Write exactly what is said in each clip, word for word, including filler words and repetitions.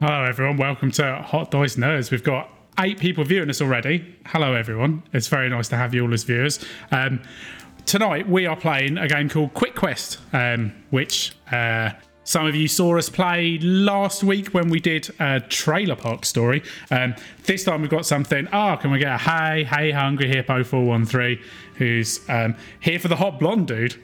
Hello everyone, welcome to Hot Dice Nerds. We've got eight people viewing us already. Hello everyone, it's very nice to have you all as viewers. Um, tonight we are playing a game called Quick Quest, um, which uh, some of you saw us play last week when we did a Trailer Park Story. Um, this time we've got something, oh, can we get a hey, hey hungry hippo four one three, who's um, here for the hot blonde dude.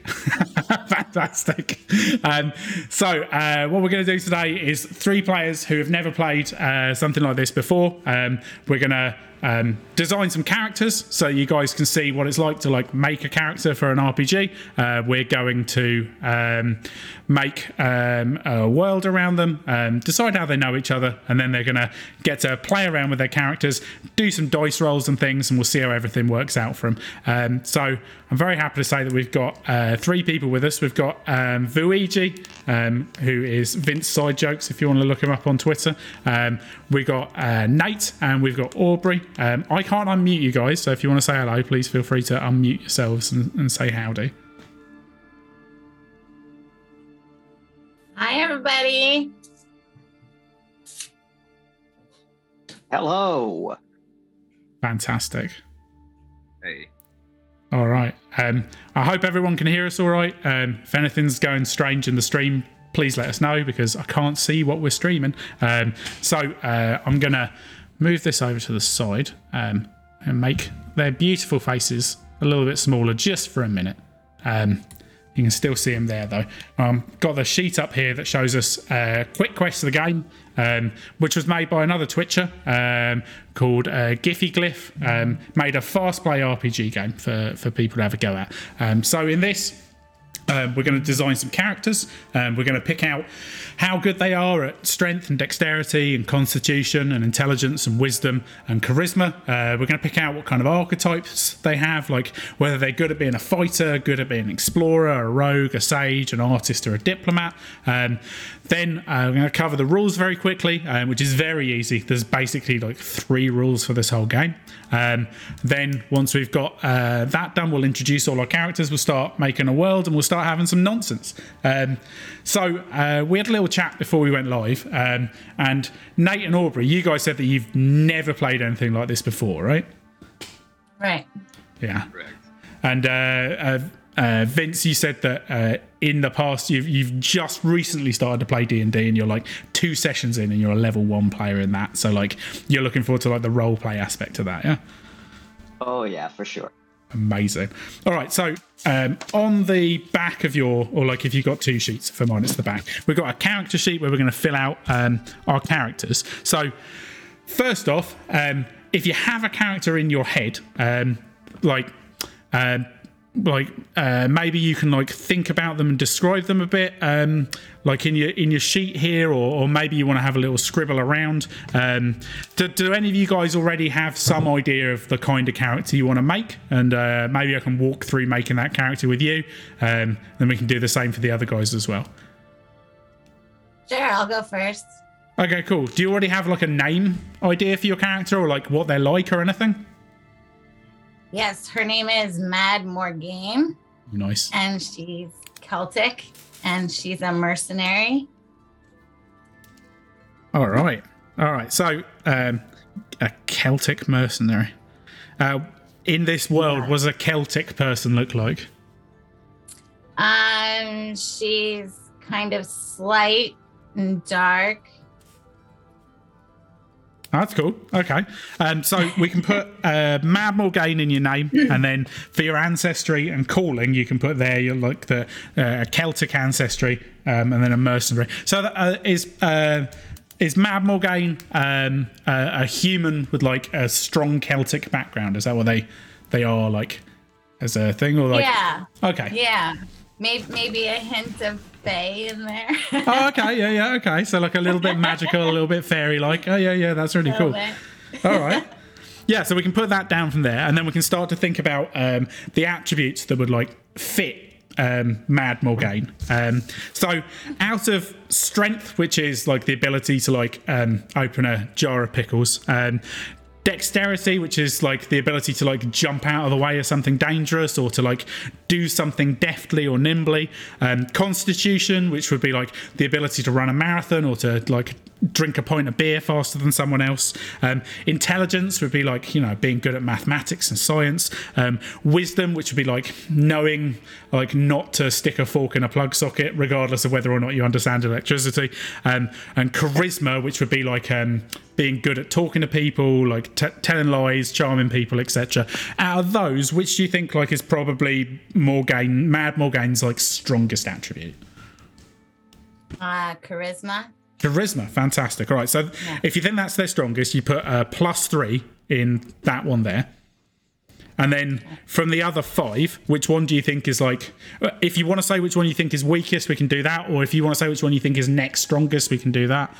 Fantastic. Um, so uh, what we're going to do today is three players who have never played uh, something like this before. Um, we're going to um, design some characters so you guys can see what it's like to like make a character for an R P G. Uh, we're going to um, make um, a world around them, um, decide how they know each other, and then they're going to get to play around with their characters, do some dice rolls and things, and we'll see how everything works out for them. Um, so I'm very happy to say that we've got uh, three people with us. We've got um, Vuigi, um, who is Vince Side Jokes, if you want to look him up on Twitter. Um, we've got uh, Nate, and we've got Aubrey. Um, I can't unmute you guys, so if you want to say hello, please feel free to unmute yourselves and, and say howdy. Hi, everybody. Hello. Fantastic. Hey. All right. Um, I hope everyone can hear us all right. Um, if anything's going strange in the stream, please let us know because I can't see what we're streaming. Um, so uh, I'm going to move this over to the side um, and make their beautiful faces a little bit smaller just for a minute. Um, you can still see them there, though. Um, got the sheet up here that shows us uh, Quick Quest of the game, um, which was made by another Twitcher um, called uh, Giffyglyph. Um, made a fast play R P G game for, for people to have a go at. Um, so in this, um, we're going to design some characters. Um, we're going to pick out how good they are at strength and dexterity and constitution and intelligence and wisdom and charisma. Uh, we're going to pick out what kind of archetypes they have, like whether they're good at being a fighter, good at being an explorer, a rogue, a sage, an artist, or a diplomat. Um, then uh, we're going to cover the rules very quickly, um, which is very easy. There's basically like three rules for this whole game. Um, then once we've got uh, that done, we'll introduce all our characters. We'll start making a world and we'll start having some nonsense. Um, so uh, we had a little chat before we went live, um, and Nate and Aubrey, you guys said that you've never played anything like this before, right? Right. Yeah. Correct. And uh, uh, uh, Vince, you said that uh, in the past you've you've just recently started to play D and D, and you're like two sessions in, and you're a level one player in that. So like you're looking forward to like the role play aspect of that, yeah? Oh yeah, for sure. Amazing. All right, so um, on the back of your, or like if you've got two sheets, for mine it's the back, we've got a character sheet where we're going to fill out um, our characters. So first off, um, if you have a character in your head, um, like um, like uh, maybe you can like think about them and describe them a bit, um, like in your in your sheet here, or, or maybe you want to have a little scribble around. Um, do, do any of you guys already have some idea of the kind of character you want to make? And uh, maybe I can walk through making that character with you, um, then we can do the same for the other guys as well. Sure, I'll go first. Okay, cool. Do you already have like a name idea for your character, or like what they're like or anything? Yes, her name is Mad Morgaine. Nice. And she's Celtic, and she's a mercenary. All right. All right. So, um, a Celtic mercenary. Uh, in this world, yeah. What does a Celtic person look like? Um, she's kind of slight and dark. That's cool. Okay. Um, so we can put uh, Mad Morgaine in your name, and then for your ancestry and calling, you can put there your like the uh, Celtic ancestry, um, and then a mercenary. So that, uh, is uh, is Mad Morgaine um, a, a human with like a strong Celtic background? Is that what they they are like as a thing, or like? Yeah. Okay. Yeah. Maybe maybe a hint of fae in there. Oh, okay, yeah, yeah, okay. So like a little bit magical, a little bit fairy-like. Oh, yeah, yeah, that's really cool. All right. Yeah, so we can put that down from there, and then we can start to think about um, the attributes that would like fit um, Mad Morgaine. Um, so out of strength, which is like the ability to like um, open a jar of pickles, um, dexterity, which is like the ability to like jump out of the way of something dangerous, or to like do something deftly or nimbly. Um, constitution, which would be like the ability to run a marathon, or to like drink a pint of beer faster than someone else. Um, intelligence would be like, you know, being good at mathematics and science. Um, wisdom, which would be like knowing, like, not to stick a fork in a plug socket, regardless of whether or not you understand electricity. Um, and charisma, which would be like um, being good at talking to people, like t- telling lies, charming people, et cetera. Out of those, which do you think like is probably Morgaine, Mad Morgaine's like strongest attribute? Uh, charisma. Charisma, fantastic. All right, so yeah. If you think that's their strongest, you put a plus three in that one there. And then from the other five, which one do you think is like, if you want to say which one you think is weakest, we can do that. Or if you want to say which one you think is next strongest, we can do that.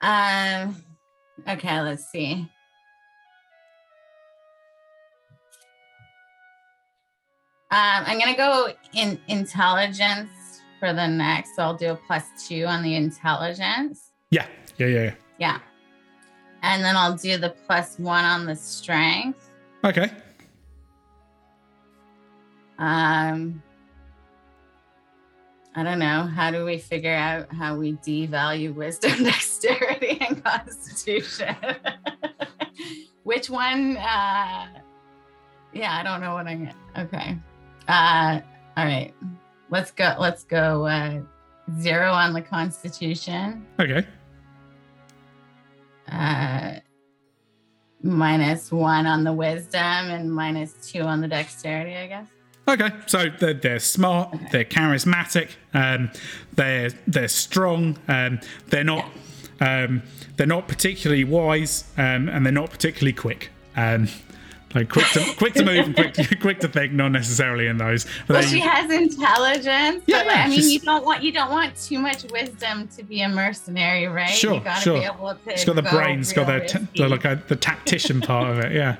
Um. Okay, let's see. Um, I'm going to go in intelligence. For the next, so I'll do a plus two on the intelligence. Yeah. yeah, yeah, yeah, yeah. And then I'll do the plus one on the strength. Okay. Um, I don't know. How do we figure out how we devalue wisdom, dexterity, and constitution? Which one? Uh, yeah, I don't know what I'm. Okay. Uh, all right. Let's go, let's go uh, zero on the Constitution. Okay. Uh, minus one on the Wisdom and minus two on the Dexterity, I guess. Okay, so they're, they're smart, okay. They're charismatic, um, they're they're strong, um, they're not yeah. um, they're not particularly wise, um, and they're not particularly quick. Um, Like quick to quick to move and quick to, quick to think, not necessarily in those. But well, then, she has intelligence. Yeah, but yeah, I mean, you don't want you don't want too much wisdom to be a mercenary, right? Sure, you gotta sure. Be able to she's got the go brains, got the, t- the like a, the tactician part of it. Yeah.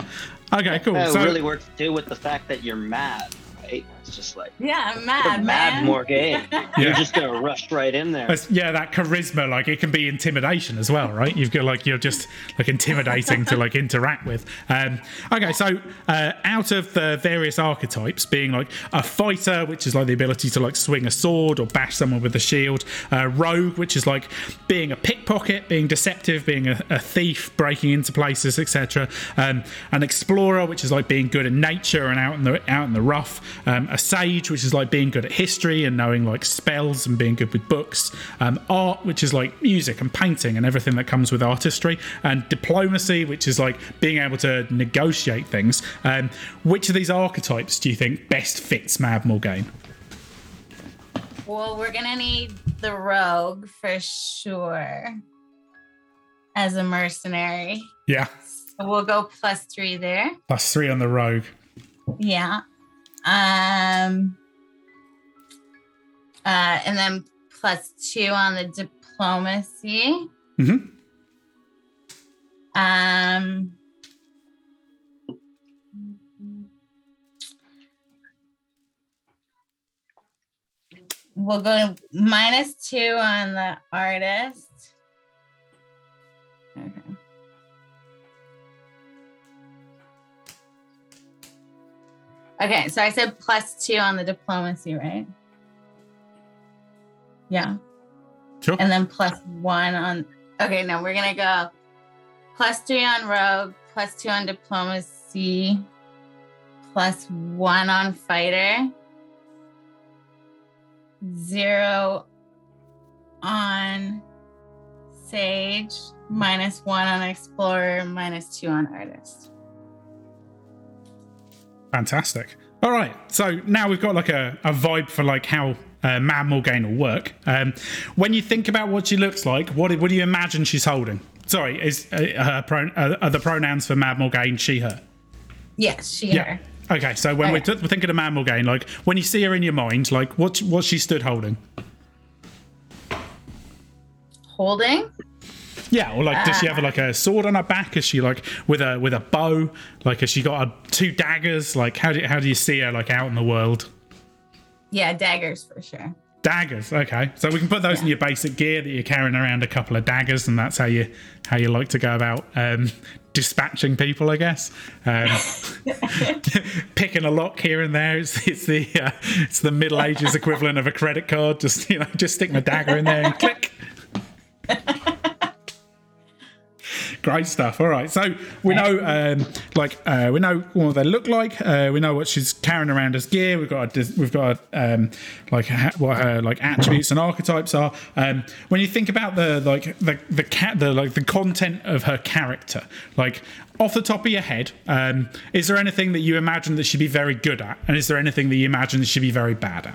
Okay, cool. That so, really works too with the fact that you're mad, right? It's just like yeah, I'm mad, man. Mad Morgaine. Yeah. You're just gonna rush right in there. That's, yeah, that charisma, like it can be intimidation as well, right? You've got like you're just like intimidating to like interact with. Um, okay, so uh, out of the various archetypes, being like a fighter, which is like the ability to like swing a sword or bash someone with a shield, uh, rogue, which is like being a pickpocket, being deceptive, being a, a thief, breaking into places, et cetera. Um, an explorer, which is like being good in nature and out in the out in the rough. Um, a sage, which is like being good at history and knowing like spells and being good with books, um, art, which is like music and painting and everything that comes with artistry, and diplomacy, which is like being able to negotiate things. Um, which of these archetypes do you think best fits Mad Morgaine? Well, we're gonna need the rogue for sure as a mercenary. Yeah. So we'll go plus three there. Plus three on the rogue. Yeah. Um, uh, and then plus two on the diplomacy. Mm-hmm. Um, we'll go minus two on the artist. Okay, so I said plus two on the diplomacy, right? Yeah. Sure. And then plus one on... Okay, no, we're going to go plus three on rogue, plus two on diplomacy, plus one on fighter, zero on sage, minus one on explorer, minus two on artist. Fantastic. All right, so now we've got like a, a vibe for like how uh, Mad Morgaine will work. Um, when you think about what she looks like, what, what do you imagine she's holding? Sorry, is uh, her pro- uh, are the pronouns for Mad Morgaine she, her? Yes, she, yeah. her. Okay, so when okay. We're, t- we're thinking of Mad Morgaine, like when you see her in your mind, like what what she stood holding? Holding? Yeah, or like, does she have like a sword on her back? Is she like with a with a bow? Like, has she got a, two daggers? Like, how do how do you see her like out in the world? Yeah, daggers for sure. Daggers, okay. So we can put those yeah. in your basic gear that you're carrying around a couple of daggers, and that's how you how you like to go about um, dispatching people, I guess. Um, picking a lock here and there. It's, it's the uh, it's the Middle Ages equivalent of a credit card. Just you know, just stick my dagger in there and click. Great stuff. All right, so we know um, like uh, we know what they look like. Uh, we know what she's carrying around as gear. We've got a, we've got a, um, like ha- what her like attributes and archetypes are. Um, when you think about the like the the cat the like the content of her character, like off the top of your head, um, is there anything that you imagine that she'd be very good at, and is there anything that you imagine that she'd be very bad at?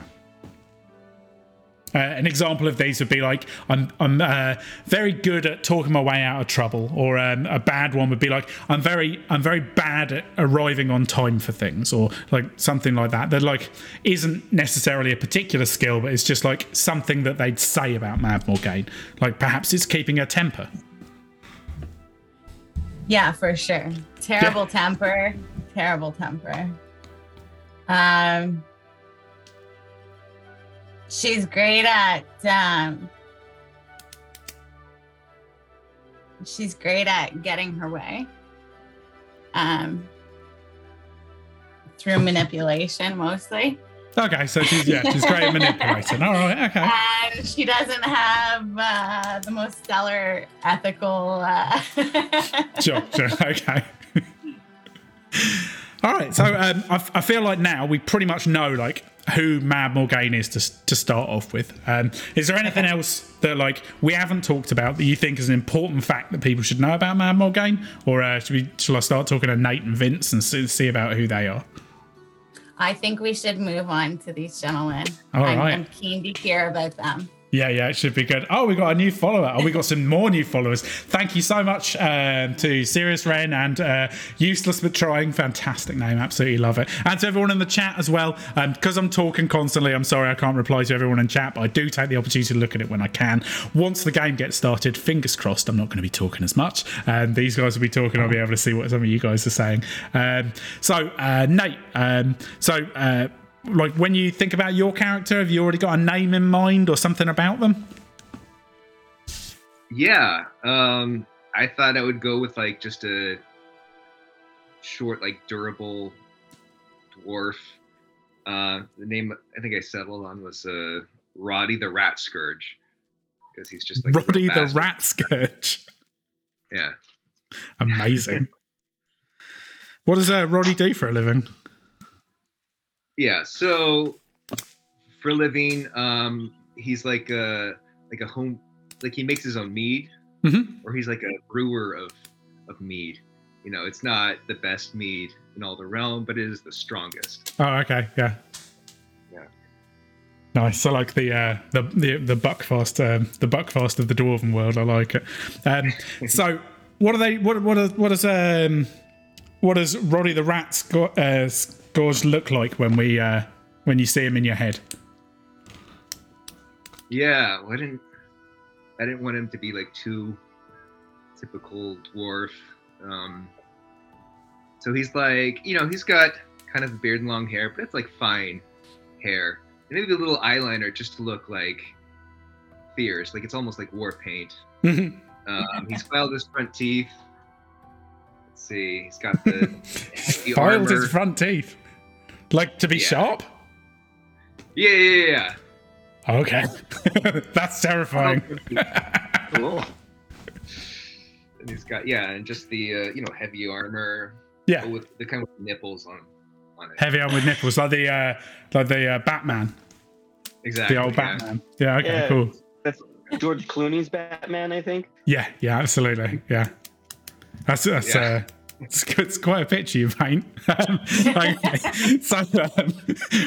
Uh, an example of these would be like, I'm I'm uh, very good at talking my way out of trouble, or um, a bad one would be like, I'm very I'm very bad at arriving on time for things, or like something like that. That like isn't necessarily a particular skill, but it's just like something that they'd say about Mad Morgaine. Like perhaps it's keeping her temper. Yeah, for sure. Terrible yeah. temper. Terrible temper. Um. She's great at, um, she's great at getting her way, um, through manipulation mostly. Okay, so she's, yeah, she's great at manipulating. All right, okay. And she doesn't have uh, the most stellar ethical... Uh... sure, sure, okay. All right, so um, I, I feel like now we pretty much know, like, who Mad Morgaine is to to start off with. Um, is there anything else that like we haven't talked about that you think is an important fact that people should know about Mad Morgaine? Or uh, should we, shall I start talking to Nate and Vince and see, see about who they are? I think we should move on to these gentlemen. All I'm, right. I'm keen to hear about them. Yeah, yeah, it should be good. Oh, we got a new follower. Oh, we got some more new followers. Thank you so much um, to Sirius Wren and uh, Useless But Trying. Fantastic name. Absolutely love it. And to everyone in the chat as well. Um, because I'm talking constantly, I'm sorry I can't reply to everyone in chat, but I do take the opportunity to look at it when I can. Once the game gets started, fingers crossed, I'm not going to be talking as much. Um, these guys will be talking. I'll be able to see what some of you guys are saying. Um, so, uh, Nate, um, so... Uh, like when you think about your character, have you already got a name in mind or something about them? Yeah. Um, I thought I would go with like just a short, like durable dwarf. Uh, the name I think I settled on was uh, Roddy the Rat Scourge. Because he's just like Roddy the Rat Scourge. Yeah. Amazing. What does uh, Roddy do for a living? Yeah, so for a living, um, he's like a like a home, like he makes his own mead, mm-hmm. or he's like a brewer of, of mead. You know, it's not the best mead in all the realm, but it is the strongest. Oh, okay, yeah, yeah. Nice. I like the uh, the the the buckfast um, the buckfast of the dwarven world. I like it. Um, so what are they? What what are, what does um what does Roddy the Rat's got? Uh, Gorge look like when we uh, when you see him in your head? Yeah, well, I didn't I didn't want him to be like too typical dwarf. Um, so he's like, you know, he's got kind of beard and long hair, but it's like fine hair, and maybe a little eyeliner just to look like fierce, like it's almost like war paint. um, he's filed his front teeth. Let's see, he's got the, the filed armor. His front teeth. Like to be yeah. sharp? Yeah, yeah, yeah. Okay. That's terrifying. Cool. And he's got yeah, and just the uh, you know, heavy armor. Yeah. With the kind of nipples on on it. Heavy armor with nipples, like the uh, like the uh, Batman. Exactly. The old yeah. Batman. Yeah. Okay. Yeah, cool. That's George Clooney's Batman, I think. Yeah. Yeah. Absolutely. Yeah. That's that's. Yeah. Uh, It's, it's quite a picture you paint. Um, okay. So um,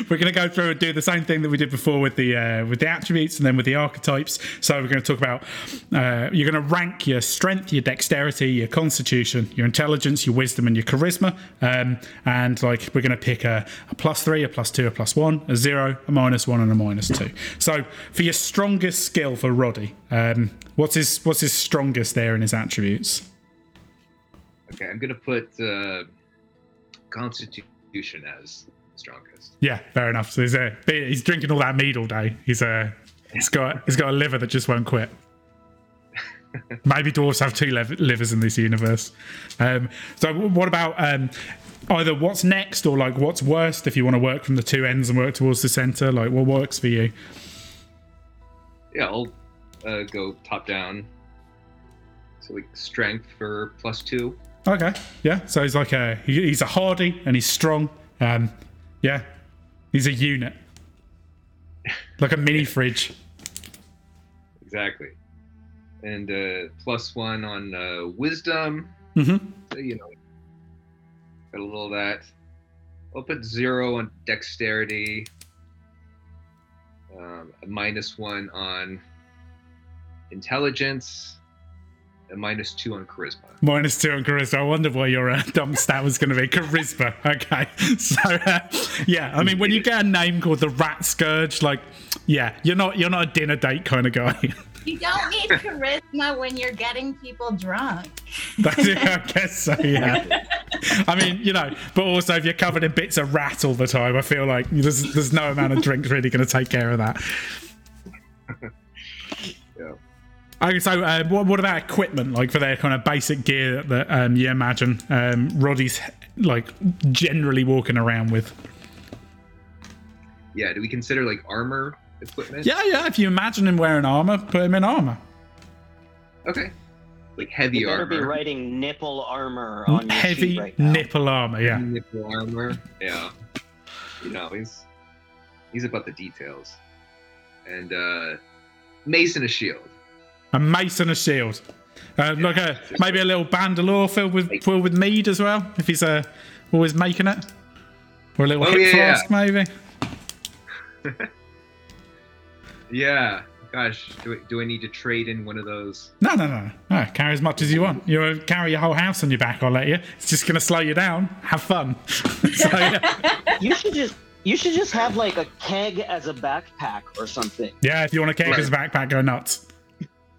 we're going to go through and do the same thing that we did before with the uh, with the attributes and then with the archetypes. So we're going to talk about uh, you're going to rank your strength, your dexterity, your constitution, your intelligence, your wisdom, and your charisma. Um, and like we're going to pick a, a plus three, a plus two, a plus one, a zero, a minus one, and a minus two. So for your strongest skill for Roddy, um, what's his what's his strongest there in his attributes? Okay, I'm going to put uh, Constitution as strongest. Yeah, fair enough. So he's, uh, he's drinking all that mead all day. He's uh, he's got he's got a liver that just won't quit. Maybe dwarves have two liv- livers in this universe. Um, so what about um, either what's next or like what's worst if you want to work from the two ends and work towards the center? Like what works for you? Yeah, I'll uh, go top down. So like strength for plus two. Okay, yeah. So he's like a he, he's a hardy and he's strong. Um, yeah, he's a unit, like a mini fridge. Exactly. And uh, plus one on uh, wisdom. Mm-hmm. So, you know, got a little of that. I'll put zero on dexterity. Um, a minus one on intelligence. A minus two on charisma. Minus two on charisma. I wonder why your uh, dumb stat was going to be charisma. Okay, so uh, yeah, I mean, when you get a name called the Rat Scourge, like, yeah, you're not you're not a dinner date kind of guy. You don't need charisma when you're getting people drunk. That's it, I guess so, yeah. I mean, you know, but also if you're covered in bits of rat all the time, I feel like there's there's no amount of drink really going to take care of that. Yeah. Okay, so uh, what, what about equipment, like for their kind of basic gear that um, you imagine um, Roddy's like generally walking around with? Yeah, do we consider like armor equipment? Yeah, yeah, if you imagine him wearing armor, put him in armor. Okay. Like heavy armor. You better armor. Be writing nipple armor on your heavy sheet right now. Nipple armor, yeah. Nipple armor, yeah. You know, he's, he's about the details. And uh, mace and a shield. A mace and a shield, uh, yeah, like a maybe a little bandolier filled with filled with mead as well, if he's uh, always making it, or a little oh, hip yeah, flask yeah. maybe. Yeah, gosh, do I, do I need to trade in one of those? No, no, no, no. Carry as much as you want. You carry your whole house on your back. I'll let you. It's just gonna slow you down. Have fun. So, yeah. You should just. You should just have like a keg as a backpack or something. Yeah, if you want a keg right. as a backpack, go nuts.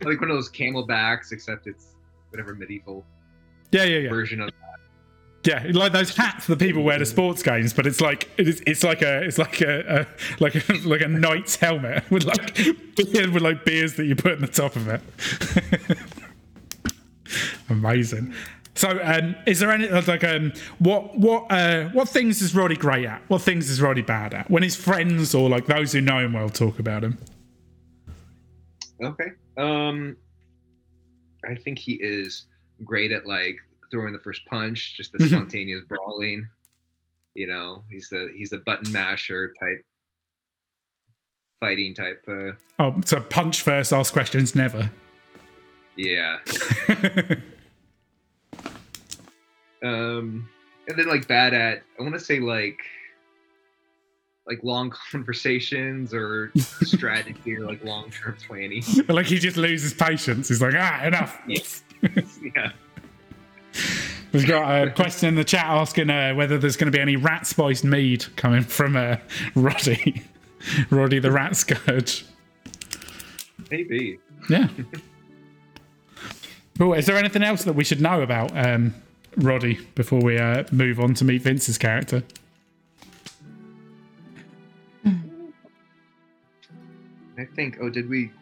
Like one of those camelbacks, except it's whatever medieval yeah, yeah, yeah. version of that. Yeah, like those hats that people wear to sports games, but it's like it's it's like a it's like a, a like a, like a knight's helmet with like with like beers that you put on the top of it. Amazing. So, um, is there any like um, what what uh, what things is Roddy great at? What things is Roddy bad at? When his friends or like those who know him well talk about him. Okay. Um, I think he is great at like throwing the first punch, just the spontaneous brawling. You know, he's the he's the button masher type, fighting type. Uh, oh, so punch first, ask questions never. Yeah. um, and then like bad at, I want to say like, like long conversations or strategy or like long-term planning. Like he just loses patience. He's like, ah, enough. Yes. Yeah. We've got a question in the chat asking uh, whether there's going to be any rat spiced mead coming from uh, Roddy. Roddy the Rat Scourge. Maybe. Yeah. Cool. Is there anything else that we should know about um, Roddy before we uh, move on to meet Vince's character? I think. Oh, did we?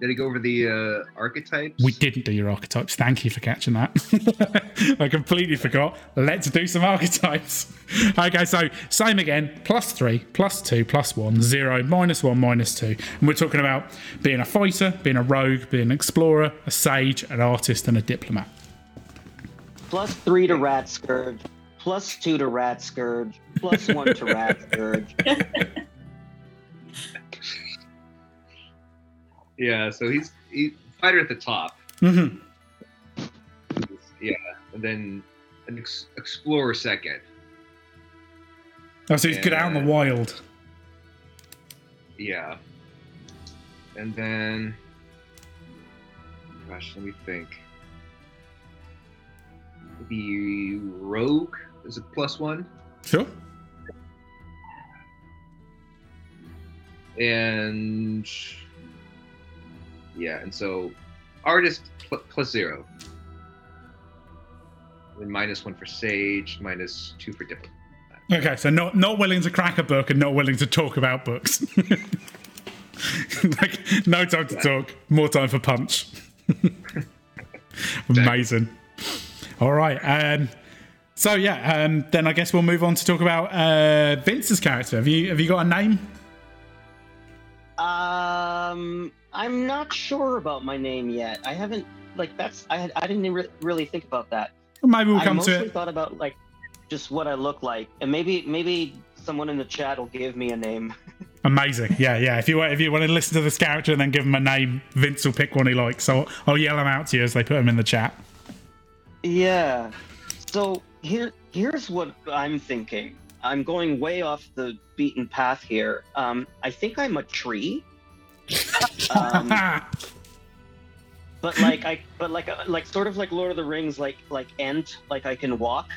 Did I go over the uh, archetypes? We didn't do your archetypes. Thank you for catching that. I completely forgot. Let's do some archetypes. Okay, so same again. Plus three, plus two, plus one, zero, minus one, minus two. And we're talking about being a fighter, being a rogue, being an explorer, a sage, an artist, and a diplomat. Plus three to Rat Scourge. Plus two to Rat Scourge. Plus one to Rat Scourge. Yeah, so he's he's fighter at the top. Mm-hmm. Yeah, and then an ex- explorer second. Oh, so he's and, good out in the wild. Yeah. And then, gosh, let me think. Maybe rogue is a plus one. Sure. And yeah, and so artist pl- plus zero. And minus one for sage, minus two for diplomat. Okay, so not not willing to crack a book and not willing to talk about books. Like no time to yeah. talk, more time for punch. Amazing. All right, um, so yeah, um, then I guess we'll move on to talk about uh, Vince's character. Have you have you got a name? Um. I'm not sure about my name yet. I haven't, like, that's, I I didn't re- really think about that. Maybe we'll come to it. I mostly thought about, like, just what I look like. And maybe maybe someone in the chat will give me a name. Amazing. Yeah, yeah. If you if you want to listen to this character and then give him a name, Vince will pick one he likes. So I'll, I'll yell him out to you as they put him in the chat. Yeah. So here here's what I'm thinking. I'm going way off the beaten path here. Um, I think I'm a tree. um, but like I, but like like sort of like Lord of the Rings, like like Ent, like I can walk.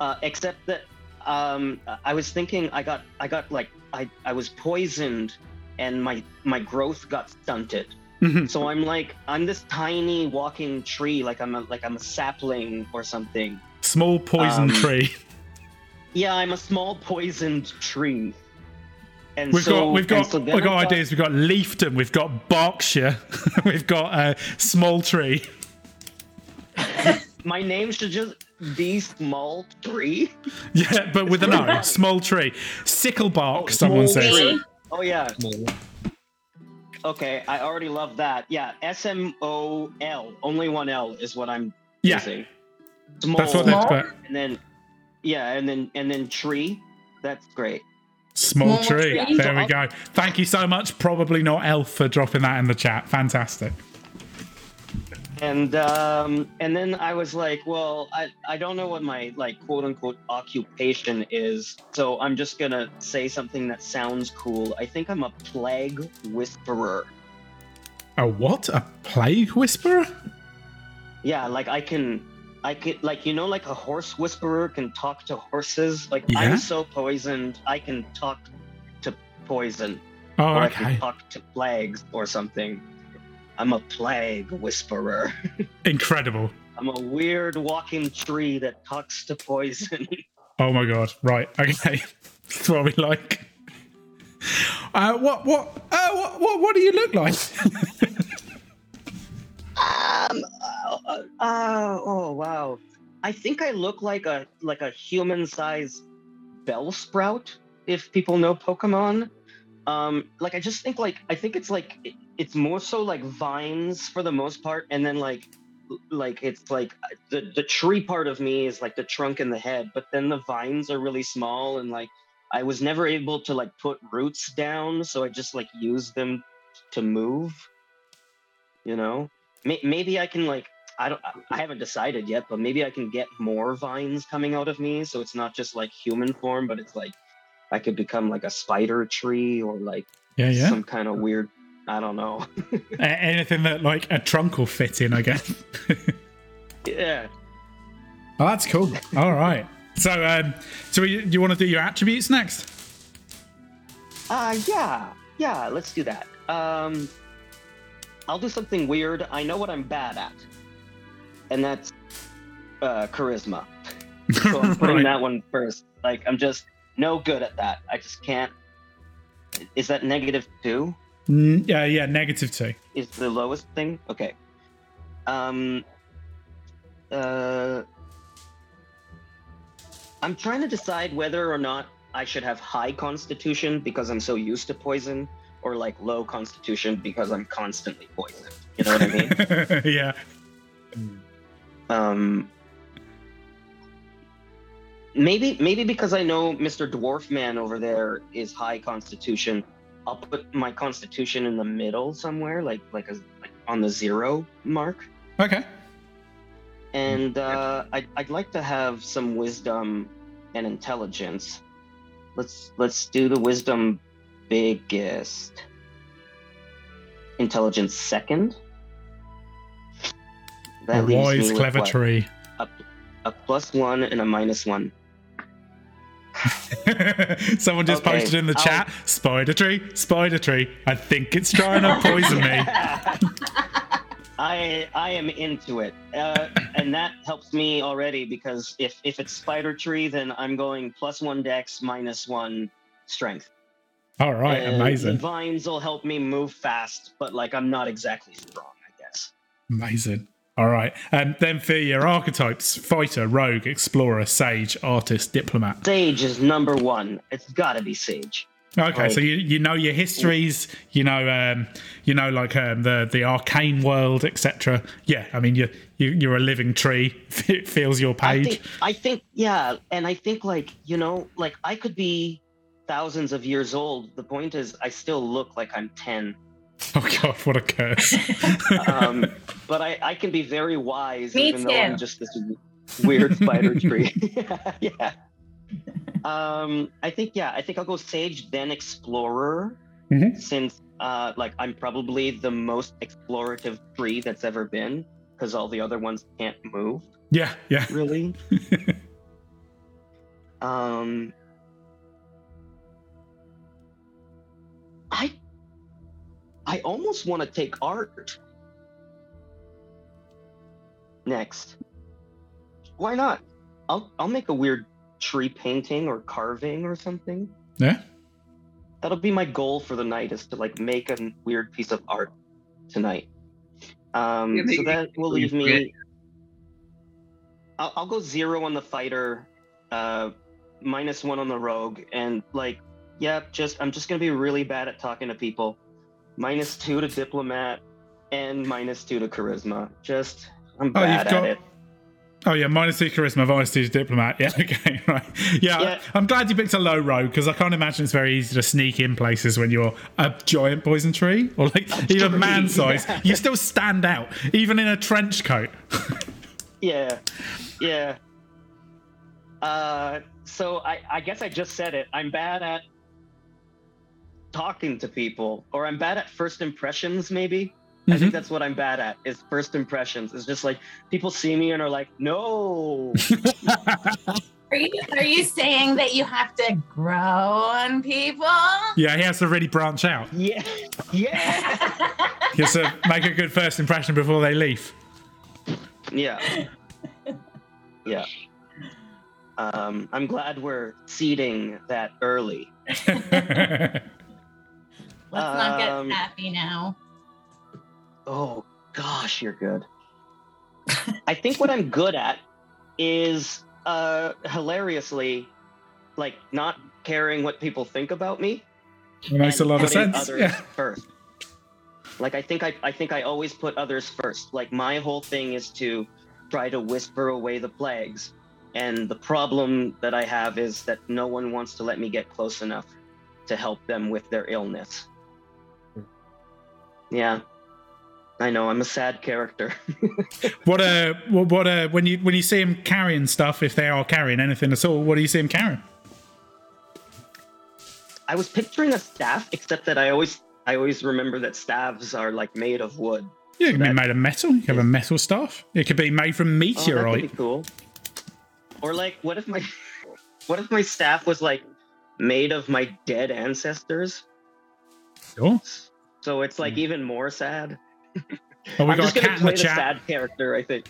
Uh, except that um, I was thinking I got I got like I, I was poisoned, and my my growth got stunted. Mm-hmm. So I'm like I'm this tiny walking tree, like I'm a, like I'm a sapling or something. Small poison um, tree. Yeah, I'm a small poisoned tree. And we've so, got we've got so we've got thought, ideas. We've got Leafton. We've got Berkshire. We've got uh, Smol Tree. My name should just be Smol Tree. Yeah, but with an O. Smol Tree. Sickle bark. Oh, someone says. Tree. Oh yeah. Okay, I already love that. Yeah, S M O L. Only one L is what I'm yeah. using. Smol. That's what that's about. And then, yeah, and then and then tree. That's great. Smol Smol Tree. Tree. There we go. Thank you so much. Probably not Elf for dropping that in the chat. Fantastic. And um, and then I was like, well, I, I don't know what my like quote unquote occupation is, so I'm just gonna say something that sounds cool. I think I'm a plague whisperer. A what? A plague whisperer? Yeah, like I can. I could, like, you know, like a horse whisperer can talk to horses. Like, yeah. I'm so poisoned, I can talk to poison. Oh, or okay. I can talk to plagues or something. I'm a plague whisperer. Incredible. I'm a weird walking tree that talks to poison. Oh, my God. Right. Okay. That's what we like. Uh, what, what, uh, what, what, what do you look like? Um. Uh, uh, oh wow! I think I look like a like a human-sized bell sprout. If people know Pokemon, um, like I just think like I think it's like it, it's more so like vines for the most part, and then like like it's like the the tree part of me is like the trunk and the head, but then the vines are really small, and like I was never able to like put roots down, so I just like use them to move. You know, maybe I can like I don't I haven't decided yet, but maybe I can get more vines coming out of me, so it's not just like human form, but it's like I could become like a spider tree or like yeah, yeah. some kind of weird I don't know anything that like a trunk will fit in, I guess. Yeah. Oh, that's cool. All right. So, um, so you, you want to do your attributes next? Uh yeah, yeah. Let's do that. Um. I'll do something weird. I know what I'm bad at, and that's uh, charisma. So I'm putting right. that one first. Like I'm just no good at that. I just can't. Is that negative two? Mm, yeah, yeah, negative two is the lowest thing. Okay. Um. Uh. I'm trying to decide whether or not I should have high constitution because I'm so used to poison. Or like low constitution because I'm constantly poisoned. You know what I mean? Yeah. Um. Maybe maybe because I know Mister Dwarfman over there is high constitution, I'll put my constitution in the middle somewhere, like like, a, like on the zero mark. Okay. And uh, I'd I'd like to have some wisdom and intelligence. Let's let's do the wisdom. Biggest. Intelligence second. That leaves wise, me clever tree. A, a plus one and a minus one. Someone just okay. posted in the chat, I'll... spider tree, spider tree. I think it's trying to poison me. I I am into it. Uh, and that helps me already because if, if it's spider tree, then I'm going plus one dex, minus one strength. All right, and amazing. Vines will help me move fast, but like I'm not exactly strong, I guess. Amazing. All right, and then for your archetypes: fighter, rogue, explorer, sage, artist, diplomat. Sage is number one. It's got to be sage. Okay, so you, you know your histories, you know um, you know like um, the the arcane world, et cetera. Yeah, I mean you you you're a living tree. It fills your page. I think, I think yeah, and I think like you know like I could be thousands of years old. The point is, I still look like I'm ten. Oh God, what a curse! um, but I I can be very wise, Me even too. though I'm just this weird spider tree. Yeah. Um, I think, yeah, I think I'll go Sage, then Explorer, mm-hmm. since, uh, like, I'm probably the most explorative tree that's ever been, because all the other ones can't move. Yeah, yeah. Really? um, I, I almost want to take Art next. Why not? I'll, I'll make a weird tree painting or carving or something. Yeah, that'll be my goal for the night, is to like make a weird piece of art tonight. Um yeah, so that will leave me I'll, I'll go zero on the fighter, uh minus one on the rogue, and like yeah just I'm just gonna be really bad at talking to people. Minus two to diplomat and minus two to charisma. Just I'm bad oh, at got- it Oh, yeah, minus two charisma, minus two diplomat. Yeah, okay, right. Yeah, yeah, I'm glad you picked a low road, because I can't imagine it's very easy to sneak in places when you're a giant poison tree, or like a even tree. man size. Yeah. You still stand out, even in a trench coat. yeah, yeah. Uh, so I, I guess I just said it. I'm bad at talking to people, or I'm bad at first impressions, maybe. I think that's what I'm bad at, is first impressions. It's just like people see me and are like, no. Are you, are you saying that you have to grow on people? Yeah, he has to really branch out. Yeah. Yeah. He has to make a good first impression before they leave. Yeah. Yeah. Um, I'm glad we're seeding that early. Let's not get happy now. Oh, gosh, you're good. I think what I'm good at is uh, hilariously, like, not caring what people think about me. It makes a lot of sense. Others yeah. first. Like, I think I, I think I always put others first. Like, my whole thing is to try to whisper away the plagues. And the problem that I have is that no one wants to let me get close enough to help them with their illness. Yeah. I know, I'm a sad character. What a what a when you when you see him carrying stuff, if they are carrying anything at all, what do you see him carrying? I was picturing a staff, except that I always I always remember that staffs are like made of wood. Yeah, it can so be made of metal. You can have a metal staff. It could be made from meteorite. Oh, that'd be cool. Or like, what if my what if my staff was like made of my dead ancestors? Sure. So it's like even more sad. Oh, we I'm got just a cat in the chat. Sad character, I think.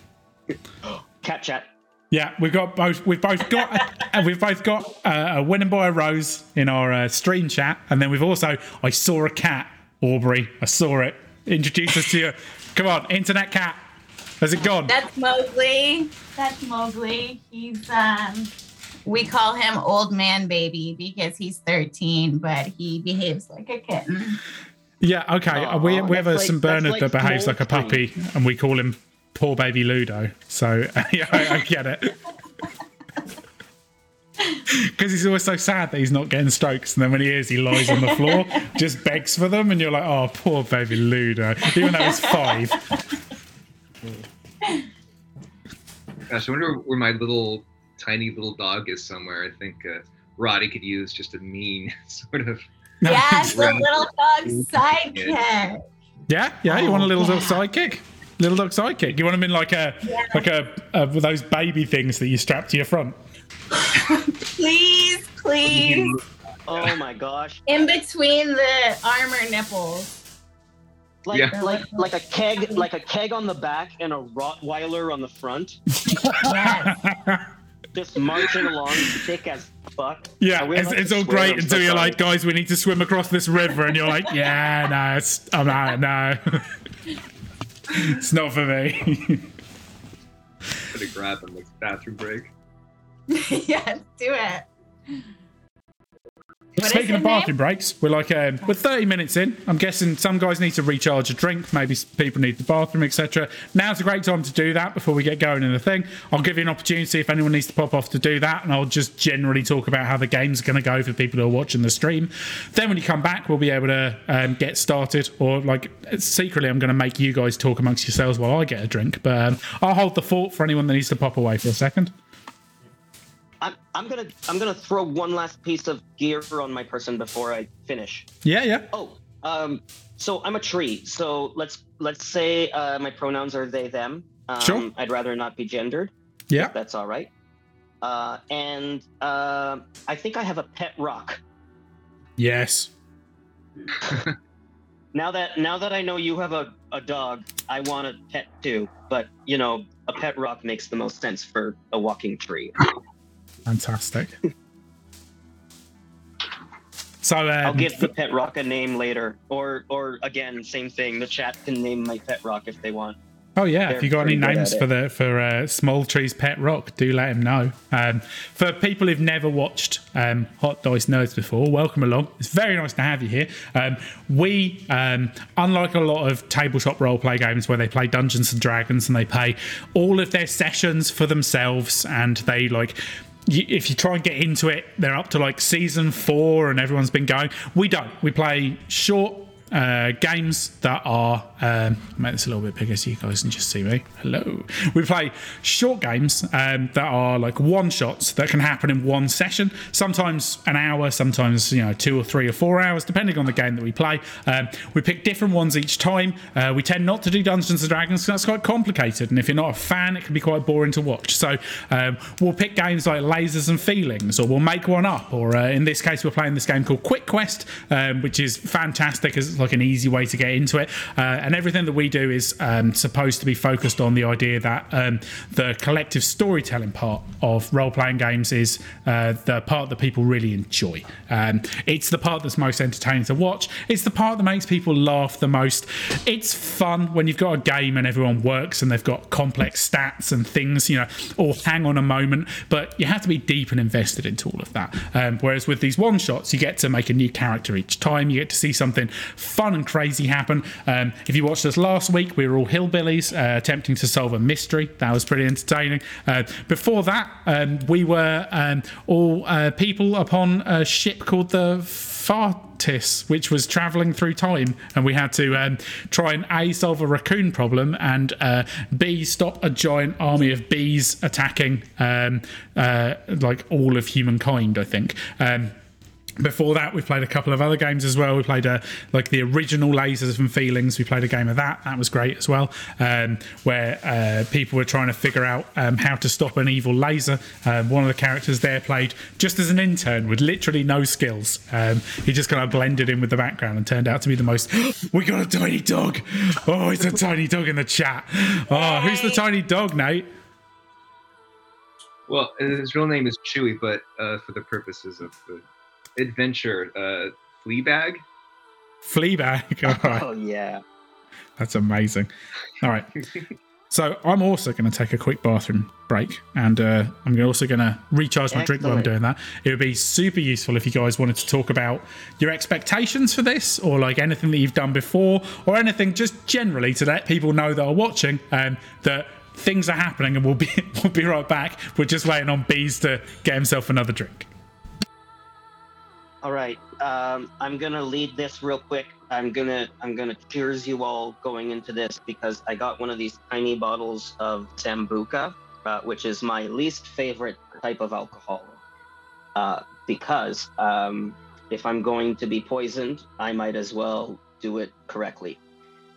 Cat chat. Yeah, we've got both. We've both got. A, we've both got a, a winning by a rose in our uh, stream chat, and then we've also. I saw a cat, Aubrey. I saw it. Introduce us to you. Come on, internet cat. Has it gone? That's Mowgli. That's Mowgli. He's. Um, we call him Old Man Baby because he's thirteen, but he behaves like a kitten. Yeah, okay. Oh, we we have a like, Saint Bernard like that behaves like a puppy, thing. And we call him Poor Baby Ludo. So yeah, I, I get it. Because he's always so sad that he's not getting strokes, and then when he is, he lies on the floor, just begs for them, and you're like, oh, poor Baby Ludo, even though he's five. Gosh, I wonder where my little, tiny little dog is somewhere. I think uh, Roddy could use just a mean sort of... No. Yeah, it's a little dog sidekick. Yeah, yeah, you oh, want a little yeah. dog sidekick? Little dog sidekick. You want them in like a yeah. like a, a those baby things that you strap to your front. Please, please. Oh my gosh. In between the armor nipples. Like yeah. like like a keg like a keg on the back and a Rottweiler on the front. Yes. Just marching along, thick as fuck. Yeah, it's, it's all great until you're like, guys, we need to swim across this river, and you're like, yeah, no, it's, I'm out, no, it's not for me. I'm gonna grab him like bathroom break. Yeah, do it. Speaking of bathroom breaks, we're like um, we're thirty minutes in. I'm guessing some guys need to recharge a drink. Maybe people need the bathroom, et cetera. Now's a great time to do that before we get going in the thing. I'll give you an opportunity if anyone needs to pop off to do that, and I'll just generally talk about how the game's going to go for people who are watching the stream. Then when you come back, we'll be able to um, get started. Or like secretly, I'm going to make you guys talk amongst yourselves while I get a drink. But um, I'll hold the fort for anyone that needs to pop away for a second. I'm, I'm gonna I'm gonna throw one last piece of gear on my person before I finish. Yeah, yeah. Oh, um, so I'm a tree. So let's let's say uh, my pronouns are they them. Um, sure. I'd rather not be gendered. Yeah. That's all right. Uh, and uh, I think I have a pet rock. Yes. Now that now that I know you have a, a dog, I want a pet too. But you know, a pet rock makes the most sense for a walking tree. Fantastic. So um, I'll give the pet rock a name later, or or again, same thing. The chat can name my pet rock if they want. Oh yeah, They're if you got any names for the for uh, Smol Tree's pet rock, do let him know. Um, for people who've never watched um, Hot Dice Nerds before, welcome along. It's very nice to have you here. Um, we, um, unlike a lot of tabletop roleplay games where they play Dungeons and Dragons and they pay all of their sessions for themselves and they like. If you try and get into it, they're up to like season four and everyone's been going. We don't. We play short uh, games that are... Um, I'll make this a little bit bigger so you guys can just see me. Hello. We play short games um, that are like one-shots that can happen in one session. Sometimes an hour, sometimes, you know, two or three or four hours, depending on the game that we play. Um, we pick different ones each time. Uh, we tend not to do Dungeons and Dragons because that's quite complicated. And if you're not a fan, it can be quite boring to watch. So um, we'll pick games like Lasers and Feelings, or we'll make one up. Or uh, in this case, we're playing this game called Quick Quest, um, which is fantastic because it's like an easy way to get into it. Uh, and everything that we do is um, supposed to be focused on the idea that um, the collective storytelling part of role-playing games is uh, the part that people really enjoy. Um, it's the part that's most entertaining to watch. It's the part that makes people laugh the most. It's fun when you've got a game and everyone works and they've got complex stats and things, you know, or hang on a moment, but you have to be deep and invested into all of that. Um, whereas with these one-shots, you get to make a new character each time. You get to see something fun and crazy happen. Um, if you watched us last week, we were all hillbillies uh, attempting to solve a mystery. That was pretty entertaining. Uh, before that, um, we were um, all uh, people upon a ship called the Fartis, which was travelling through time, and we had to um, try and A, solve a raccoon problem, and uh, B, stop a giant army of bees attacking um, uh, like all of humankind, I think. Um, Before that, we played a couple of other games as well. We played a, like the original Lasers and Feelings. We played a game of that. That was great as well, um, where uh, people were trying to figure out um, how to stop an evil laser. Um, one of the characters there played just as an intern with literally no skills. Um, he just kind of blended in with the background and turned out to be the most... We got a tiny dog. Oh, it's a tiny dog in the chat. Oh, who's the tiny dog, Nate? Well, his real name is Chewy, but uh, for the purposes of the adventure, uh, Fleabag. Fleabag, all right. Oh, yeah. That's amazing. All right. So I'm also going to take a quick bathroom break, and uh, I'm also going to recharge my drink while I'm doing that. It would be super useful if you guys wanted to talk about your expectations for this, or like anything that you've done before, or anything just generally to let people know that are watching um, that things are happening, and we'll be, we'll be right back. We're just waiting on Bees to get himself another drink. All right, um, I'm gonna lead this real quick. I'm gonna I'm gonna cheers you all going into this because I got one of these tiny bottles of Sambuca, uh, which is my least favorite type of alcohol. Uh, because um, if I'm going to be poisoned, I might as well do it correctly.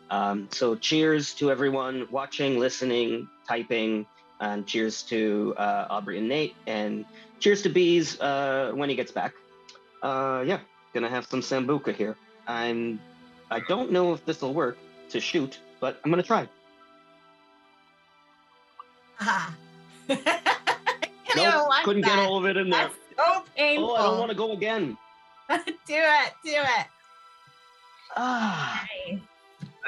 Um, so cheers to everyone watching, listening, typing, and cheers to uh, Aubrey and Nate, and cheers to Bees uh, when he gets back. Uh, yeah, gonna have some Sambuca here. I'm, I don't know if this'll work to shoot, but I'm gonna try. Ah. Nope, couldn't that. Get all of it in there. That's so painful. Oh, I don't want to go again. do it, do it. Ah. Okay.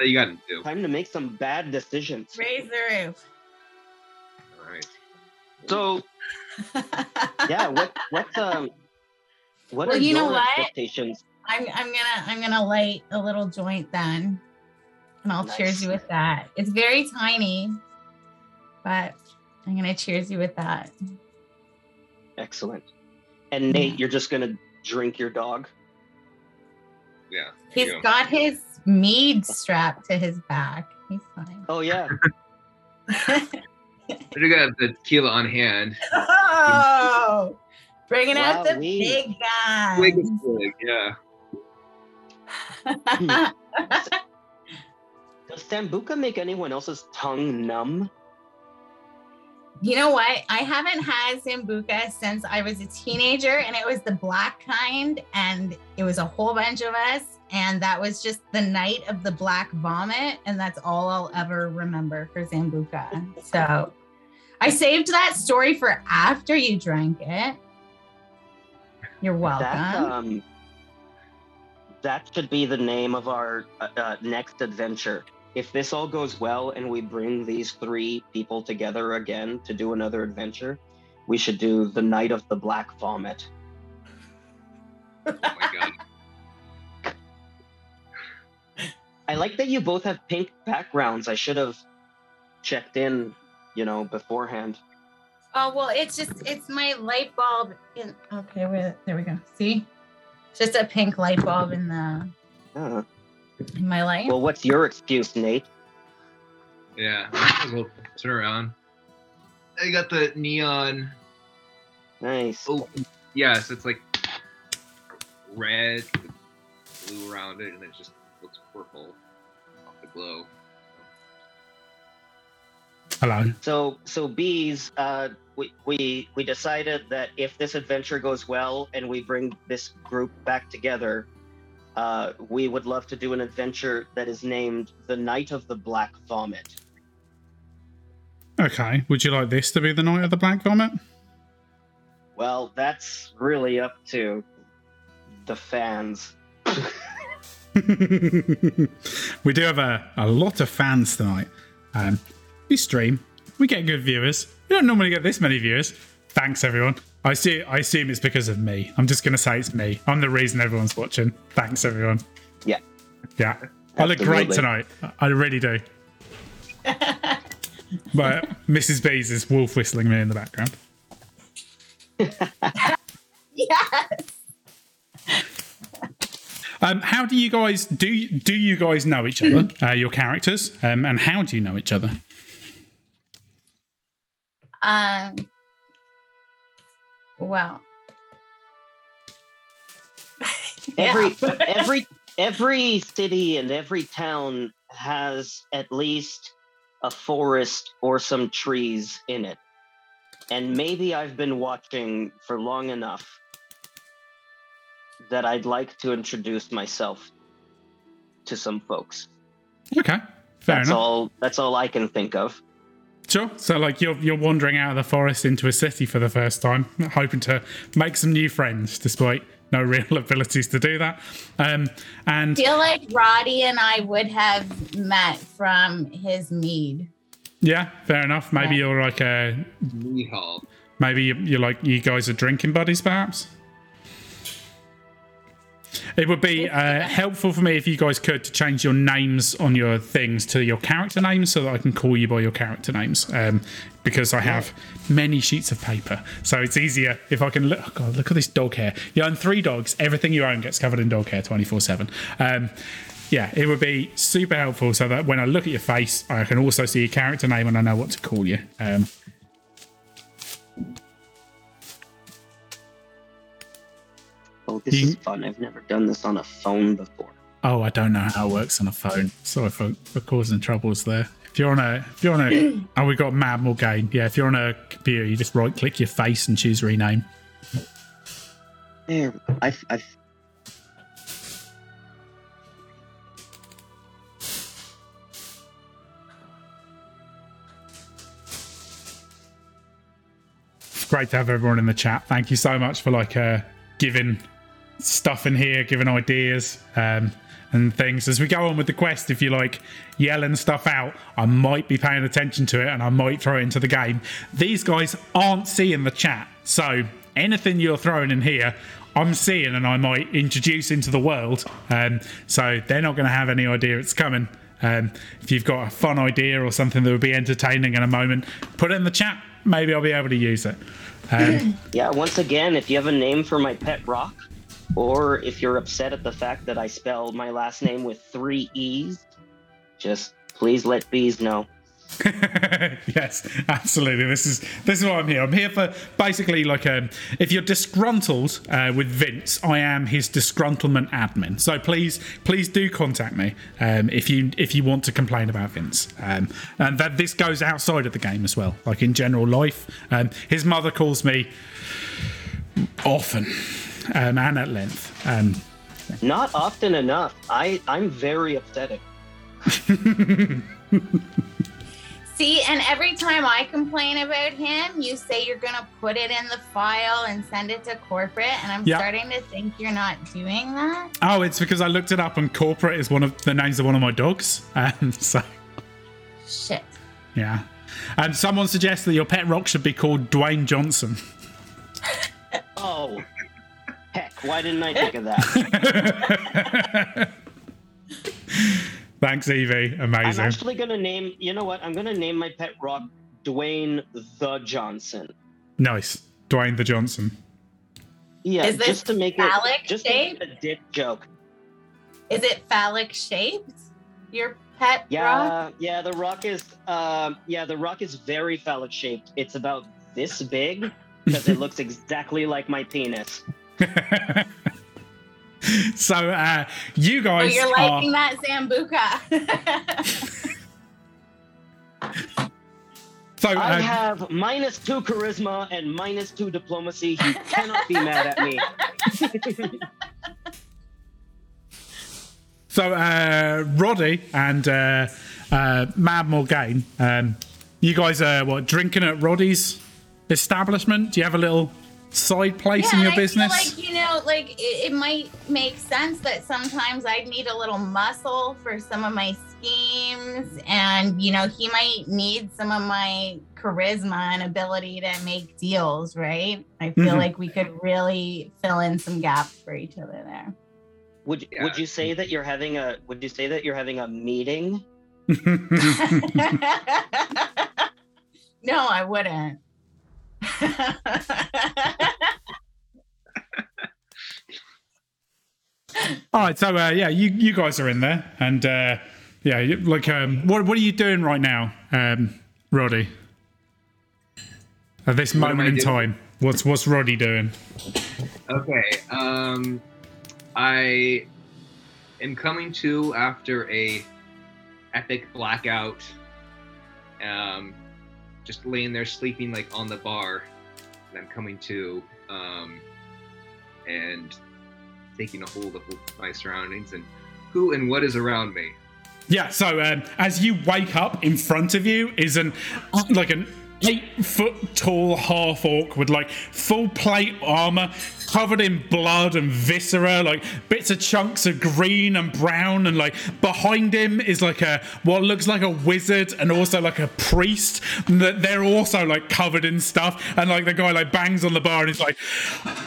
Oh, you got it too. Time to make some bad decisions. Raise the roof. All right. So, yeah, what, what's, um, What well, are you your know what? expectations? I'm I'm gonna I'm gonna light a little joint then, and I'll nice. cheers you with that. It's very tiny, but I'm gonna cheers you with that. Excellent. And Nate, yeah. you're just gonna drink your dog? Yeah. He's go. got his mead strapped to his back. He's fine. Oh yeah. I do got the tequila on hand. Oh, bringing wow, out the big guys. Big, big, yeah. Does Sambuca make anyone else's tongue numb? You know what? I haven't had Sambuca since I was a teenager, and it was the black kind, and it was a whole bunch of us, and that was just the night of the black vomit, and that's all I'll ever remember for Sambuca. So I saved that story for after you drank it. You're welcome. That, um, that should be the name of our uh, uh, next adventure. If this all goes well and we bring these three people together again to do another adventure, we should do the Night of the Black Vomit. Oh my god. I like that you both have pink backgrounds. I should have checked in, you know, beforehand. Oh, well, it's just, it's my light bulb. In, okay, wait, there we go. See? It's just a pink light bulb in the... Uh. In my life. Well, what's your excuse, Nate? Yeah, we'll turn around. I got the neon. Nice. Oh, yes, yeah, so it's like red, blue around it, and it just looks purple off the glow. Hello. So, so bees. Uh, we we we decided that if this adventure goes well and we bring this group back together. Uh, we would love to do an adventure that is named The Night of the Black Vomit. Okay. Would you like this to be the Night of the Black Vomit? Well, that's really up to the fans. We do have a, a lot of fans tonight. Um, we stream. We get good viewers. We don't normally get this many viewers. Thanks, everyone. I see. I assume it's because of me. I'm just going to say it's me. I'm the reason everyone's watching. Thanks, everyone. Yeah. Yeah. Absolutely. I look great tonight. I really do. But Missus B's is wolf whistling me in the background. Yes. Um, how do you guys do? Do you guys know each other? Uh, your characters, um, and how do you know each other? Um. Wow. Every yeah. every every city and every town has at least a forest or some trees in it. And maybe I've been watching for long enough that I'd like to introduce myself to some folks. Okay. Fair that's enough. all that's all I can think of. Sure. So, like, you're you're wandering out of the forest into a city for the first time, hoping to make some new friends, despite no real abilities to do that. Um, and I feel like Roddy and I would have met from his mead. Yeah, fair enough. Maybe yeah. you're like a mead hall. Maybe you're like you guys are drinking buddies, perhaps. It would be uh, helpful for me if you guys could to change your names on your things to your character names so that I can call you by your character names um, because I have many sheets of paper. So it's easier if I can look. Oh God, look at this dog hair. You own three dogs. Everything you own gets covered in dog hair twenty-four seven. Um, yeah, it would be super helpful so that when I look at your face, I can also see your character name and I know what to call you. Um, Oh, this you, is fun. I've never done this on a phone before. Oh, I don't know how it works on a phone. Sorry for, for causing troubles there. If you're on a, if you're on a, oh, we've got Mad Morgaine. Yeah, if you're on a computer, you just right-click your face and choose rename. There, I, I. Great to have everyone in the chat. Thank you so much for like a. Uh, giving stuff in here, giving ideas um, and things. As we go on with the quest, if you like yelling stuff out, I might be paying attention to it and I might throw it into the game. These guys aren't seeing the chat, so anything you're throwing in here, I'm seeing and I might introduce into the world. Um, so they're not going to have any idea it's coming. Um, if you've got a fun idea or something that would be entertaining in a moment, put it in the chat. Maybe I'll be able to use it. Um, yeah, once again, if you have a name for my pet rock, or if you're upset at the fact that I spell my last name with three E's, just please let bees know. Yes, absolutely. This is this is why I'm here. I'm here for basically like um, if you're disgruntled uh, with Vince, I am his disgruntlement admin. So please, please do contact me um, if you if you want to complain about Vince. Um, and that this goes outside of the game as well, like in general life. Um, his mother calls me often um, and at length. Um, Not often enough. I I'm very upsetting. See, and every time I complain about him, you say you're going to put it in the file and send it to corporate, and I'm yep. starting to think you're not doing that. Oh, it's because I looked it up, and corporate is one of the names of one of my dogs. Um, so, shit. Yeah. And someone suggests that your pet rock should be called Dwayne Johnson. Oh, heck, why didn't I think of that? Thanks, Evie. Amazing. I'm actually going to name, you know what? I'm going to name my pet rock Dwayne the Johnson. Nice. Dwayne the Johnson. Yeah, is just to make it just to make it a dick joke. Is it phallic shaped? Your pet yeah, rock? Yeah, the rock is uh, yeah, the rock is very phallic shaped. It's about this big because it looks exactly like my penis. So uh, you guys, oh, you're liking are... that Zambuca. So um... I have minus two charisma and minus two diplomacy. You cannot be mad at me. So uh, Roddy and uh, uh, Mad Morgaine, um, you guys are what drinking at Roddy's establishment? Do you have a little? Side place yeah, in your I business? Feel like, you know, like it, it might make sense that sometimes I'd need a little muscle for some of my schemes, and you know, he might need some of my charisma and ability to make deals, right? I feel mm-hmm. like we could really fill in some gaps for each other there. Would yeah. would you say that you're having a would you say that you're having a meeting? No, I wouldn't. All right, so uh, yeah, you, you guys are in there, and uh, yeah, like, um, what what are you doing right now, um, Roddy? At this what moment in doing? time, what's what's Roddy doing? Okay, um, I am coming to after a epic blackout. Um. Just laying there sleeping like on the bar, and I'm coming to, um, and taking a hold of my surroundings and who and what is around me. Yeah. So um, as you wake up, in front of you is an like an eight foot tall half orc with like full plate armor, covered in blood and viscera, like bits of chunks of green and brown, and like behind him is like a what looks like a wizard and also like a priest. They're also like covered in stuff, and like the guy like bangs on the bar and he's like,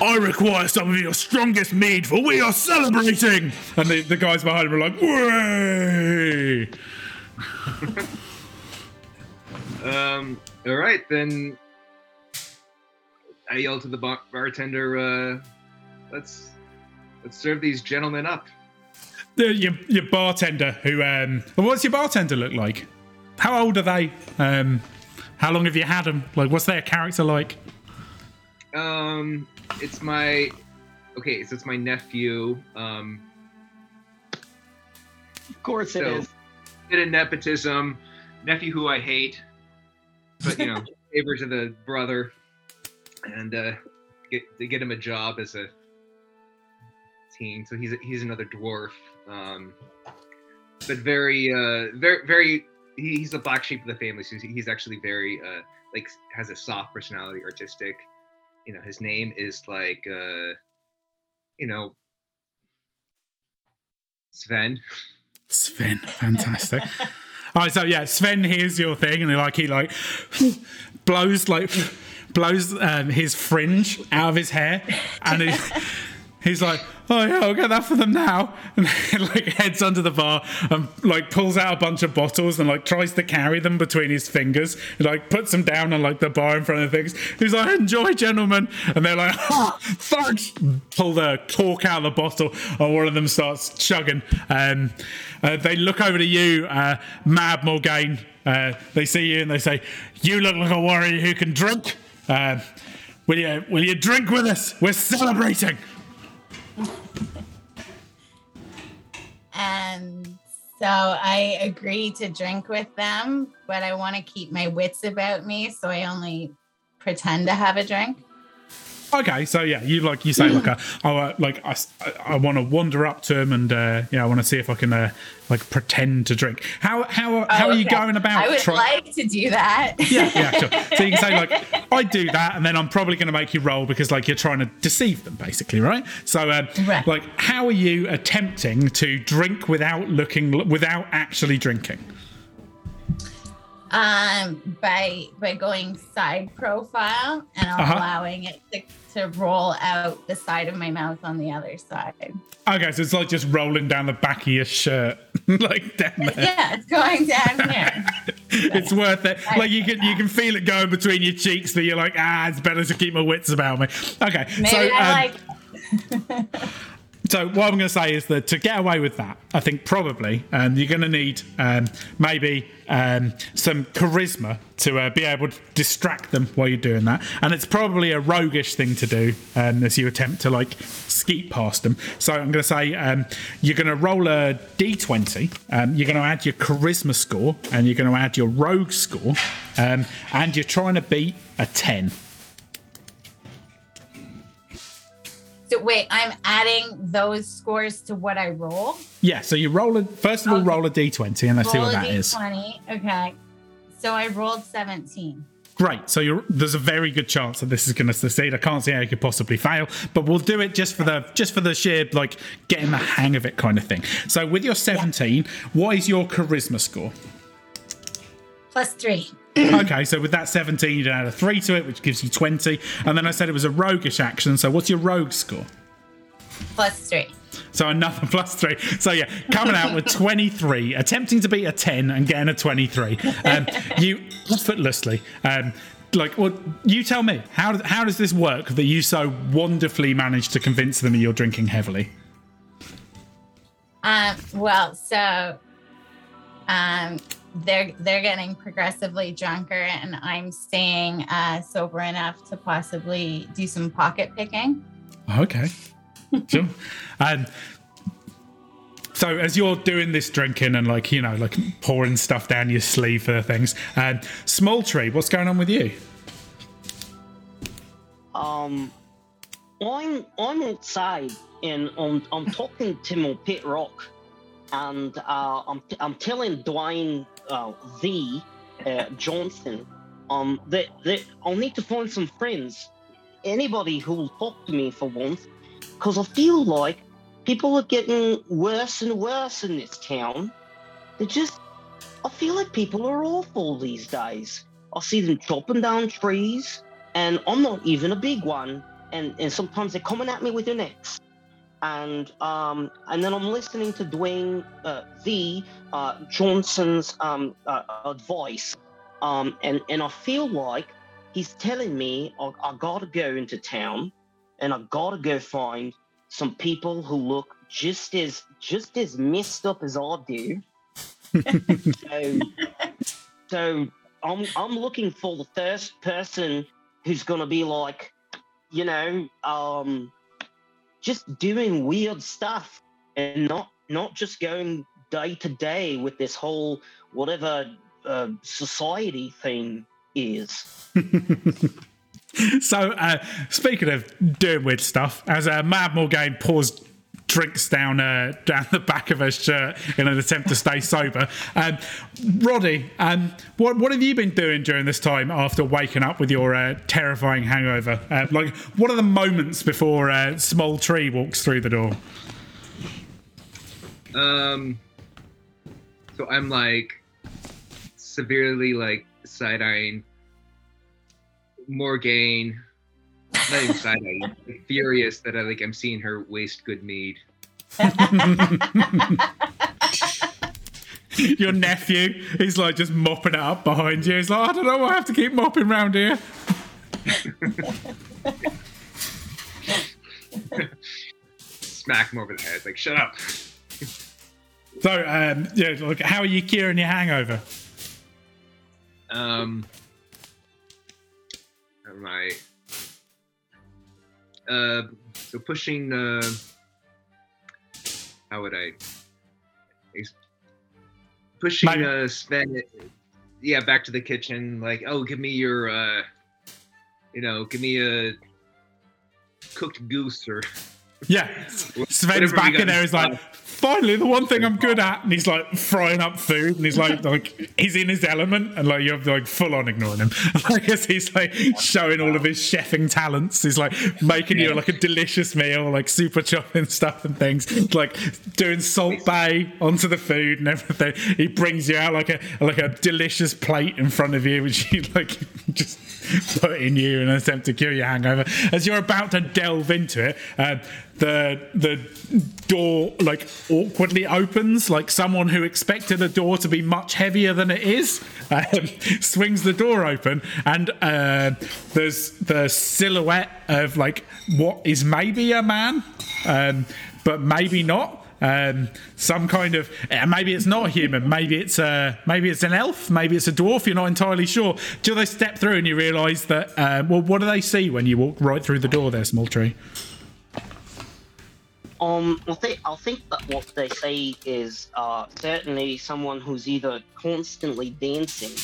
"I require some of your strongest mead, for we are celebrating." And the, the guys behind him are like, "Way!" um. All right then. I yelled to the bar- bartender, uh, let's let's serve these gentlemen up. Your, your bartender, who... Um, what's your bartender look like? How old are they? Um, how long have you had them? Like, what's their character like? Um, it's my... Okay, so it's my nephew. Um, of course so it is. Bit of nepotism. Nephew who I hate. But, you know, favor to the brother. And uh, get, to get him a job as a teen, so he's he's another dwarf, um, but very uh, very very he, he's the black sheep of the family. So he's actually very uh, like has a soft personality, artistic. You know, his name is like uh, you know Sven. Sven, fantastic. All right, so yeah, Sven hears your thing, and he like he like blows like. blows um, his fringe out of his hair, and he, He's like, oh yeah, I'll get that for them now. And then, like, heads under the bar and like pulls out a bunch of bottles and like tries to carry them between his fingers and like puts them down on like the bar in front of things. He's like, enjoy, gentlemen. And they're like, oh, thanks. Pull the cork out of the bottle and one of them starts chugging. Um, uh, they look over to you, uh, Mad Morgaine. Uh, they see you and they say, you look like a warrior who can drink. Uh, will you, will you drink with us? We're celebrating. Um, so I agree to drink with them, but I want to keep my wits about me, so I only pretend to have a drink. Okay, so yeah, you like you say like a, I uh, like I, I want to wander up to him and uh, yeah, I want to see if I can uh, like pretend to drink. How how how oh, are you okay. going about? I would try- like to do that. Yeah, yeah, sure. So you can say like I do that, and then I'm probably going to make you roll because like you're trying to deceive them, basically, right? So uh, right. like, how are you attempting to drink without looking without actually drinking? Um, by by going side profile and uh-huh. allowing it to. to roll out the side of my mouth on the other side. Okay, so it's like just rolling down the back of your shirt, like down there. Yeah, it's going down here. It's so, worth it. I like you can that. you can feel it going between your cheeks, but you're like, ah, it's better to keep my wits about me. Okay, maybe so I um, like. So what I'm going to say is that to get away with that, I think probably um, you're going to need um, maybe um, some charisma to uh, be able to distract them while you're doing that. And it's probably a roguish thing to do um, as you attempt to, like, skeet past them. So I'm going to say um, you're going to roll a d twenty. Um, you're going to add your charisma score and you're going to add your rogue score. Um, and you're trying to beat a ten. So wait, I'm adding those scores to what I roll? Yeah, so you roll a, first of all, okay. roll a d twenty and let's roll see what that d twenty. Is. d twenty, okay. So I rolled seventeen. Great, so you're, there's a very good chance that this is going to succeed. I can't see how you could possibly fail, but we'll do it just for the just for the sheer, like, getting the hang of it kind of thing. So with your seventeen, yeah. what is your charisma score? Plus three. Okay, so with that seventeen, you add a three to it, which gives you twenty. And then I said it was a roguish action, so what's your rogue score? Plus three. So another plus three. So yeah, coming out with twenty-three, attempting to beat a ten and getting a twenty-three. Um, you effortlessly, um, like, well, you tell me, how does, how does this work that you so wonderfully managed to convince them that you're drinking heavily? Um, well, so... um. They're they're getting progressively drunker, and I'm staying uh, sober enough to possibly do some pocket picking. Okay, sure. um, so as you're doing this drinking and like you know like pouring stuff down your sleeve for things, um, Smol Tree, what's going on with you? Um, I'm I'm outside and I'm I'm talking to my pet rock, and uh, I'm I'm telling Dwayne. Uh, the uh, Johnson. Um, that that I'll need to find some friends, anybody who will talk to me for once, because I feel like people are getting worse and worse in this town. They just, I feel like people are awful these days. I see them chopping down trees, and I'm not even a big one. And and sometimes they're coming at me with an axe. And um, and then I'm listening to Dwayne uh, the uh, Johnson's um, uh, advice, um, and and I feel like he's telling me I, I gotta go into town, and I gotta go find some people who look just as just as messed up as I do. so so I'm I'm looking for the first person who's gonna be like, you know. Um, Just doing weird stuff and not not just going day to day with this whole whatever uh, society thing is. So, uh, speaking of doing weird stuff, as uh, Mad Morgaine pours drinks down uh, down the back of her shirt in an attempt to stay sober, um, Roddy, um, what what have you been doing during this time after waking up with your uh, terrifying hangover? Uh, like, what are the moments before uh, Smol Tree walks through the door? Um, so I'm like severely like side eyeing Morgaine, not even side eye. I'm furious that I like I'm seeing her waste good mead. Your nephew, he's like just mopping it up behind you. He's like, I don't know, I have to keep mopping round here. Smack him over the head, like, shut up. So, um, yeah, look, how are you curing your hangover? Um, how am I? Uh, so pushing, uh, how would I? Pushing uh, Sven, yeah, back to the kitchen, like, oh, give me your, uh, you know, give me a cooked goose or... Yeah, Sven's back in there, he's like, finally the one thing I'm good at, and he's like frying up food, and he's like, like he's in his element, and like you have to like full on ignoring him. I guess he's like showing all of his chefing talents. He's like making you like a delicious meal, like super chopping stuff and things, like doing salt bay onto the food and everything. He brings you out like a like a delicious plate in front of you, which you like just put in you in an attempt to cure your hangover. As you're about to delve into it, uh, the the door like awkwardly opens, like someone who expected the door to be much heavier than it is um, swings the door open, and uh, there's the silhouette of like what is maybe a man, um, but maybe not. Um, some kind of uh, maybe it's not a human, maybe it's a maybe it's an elf, maybe it's a dwarf. You're not entirely sure till they step through and you realise that. Uh, well, what do they see when you walk right through the door there, Smol Tree? Um, well, they, I think that what they say is uh, certainly someone who's either constantly dancing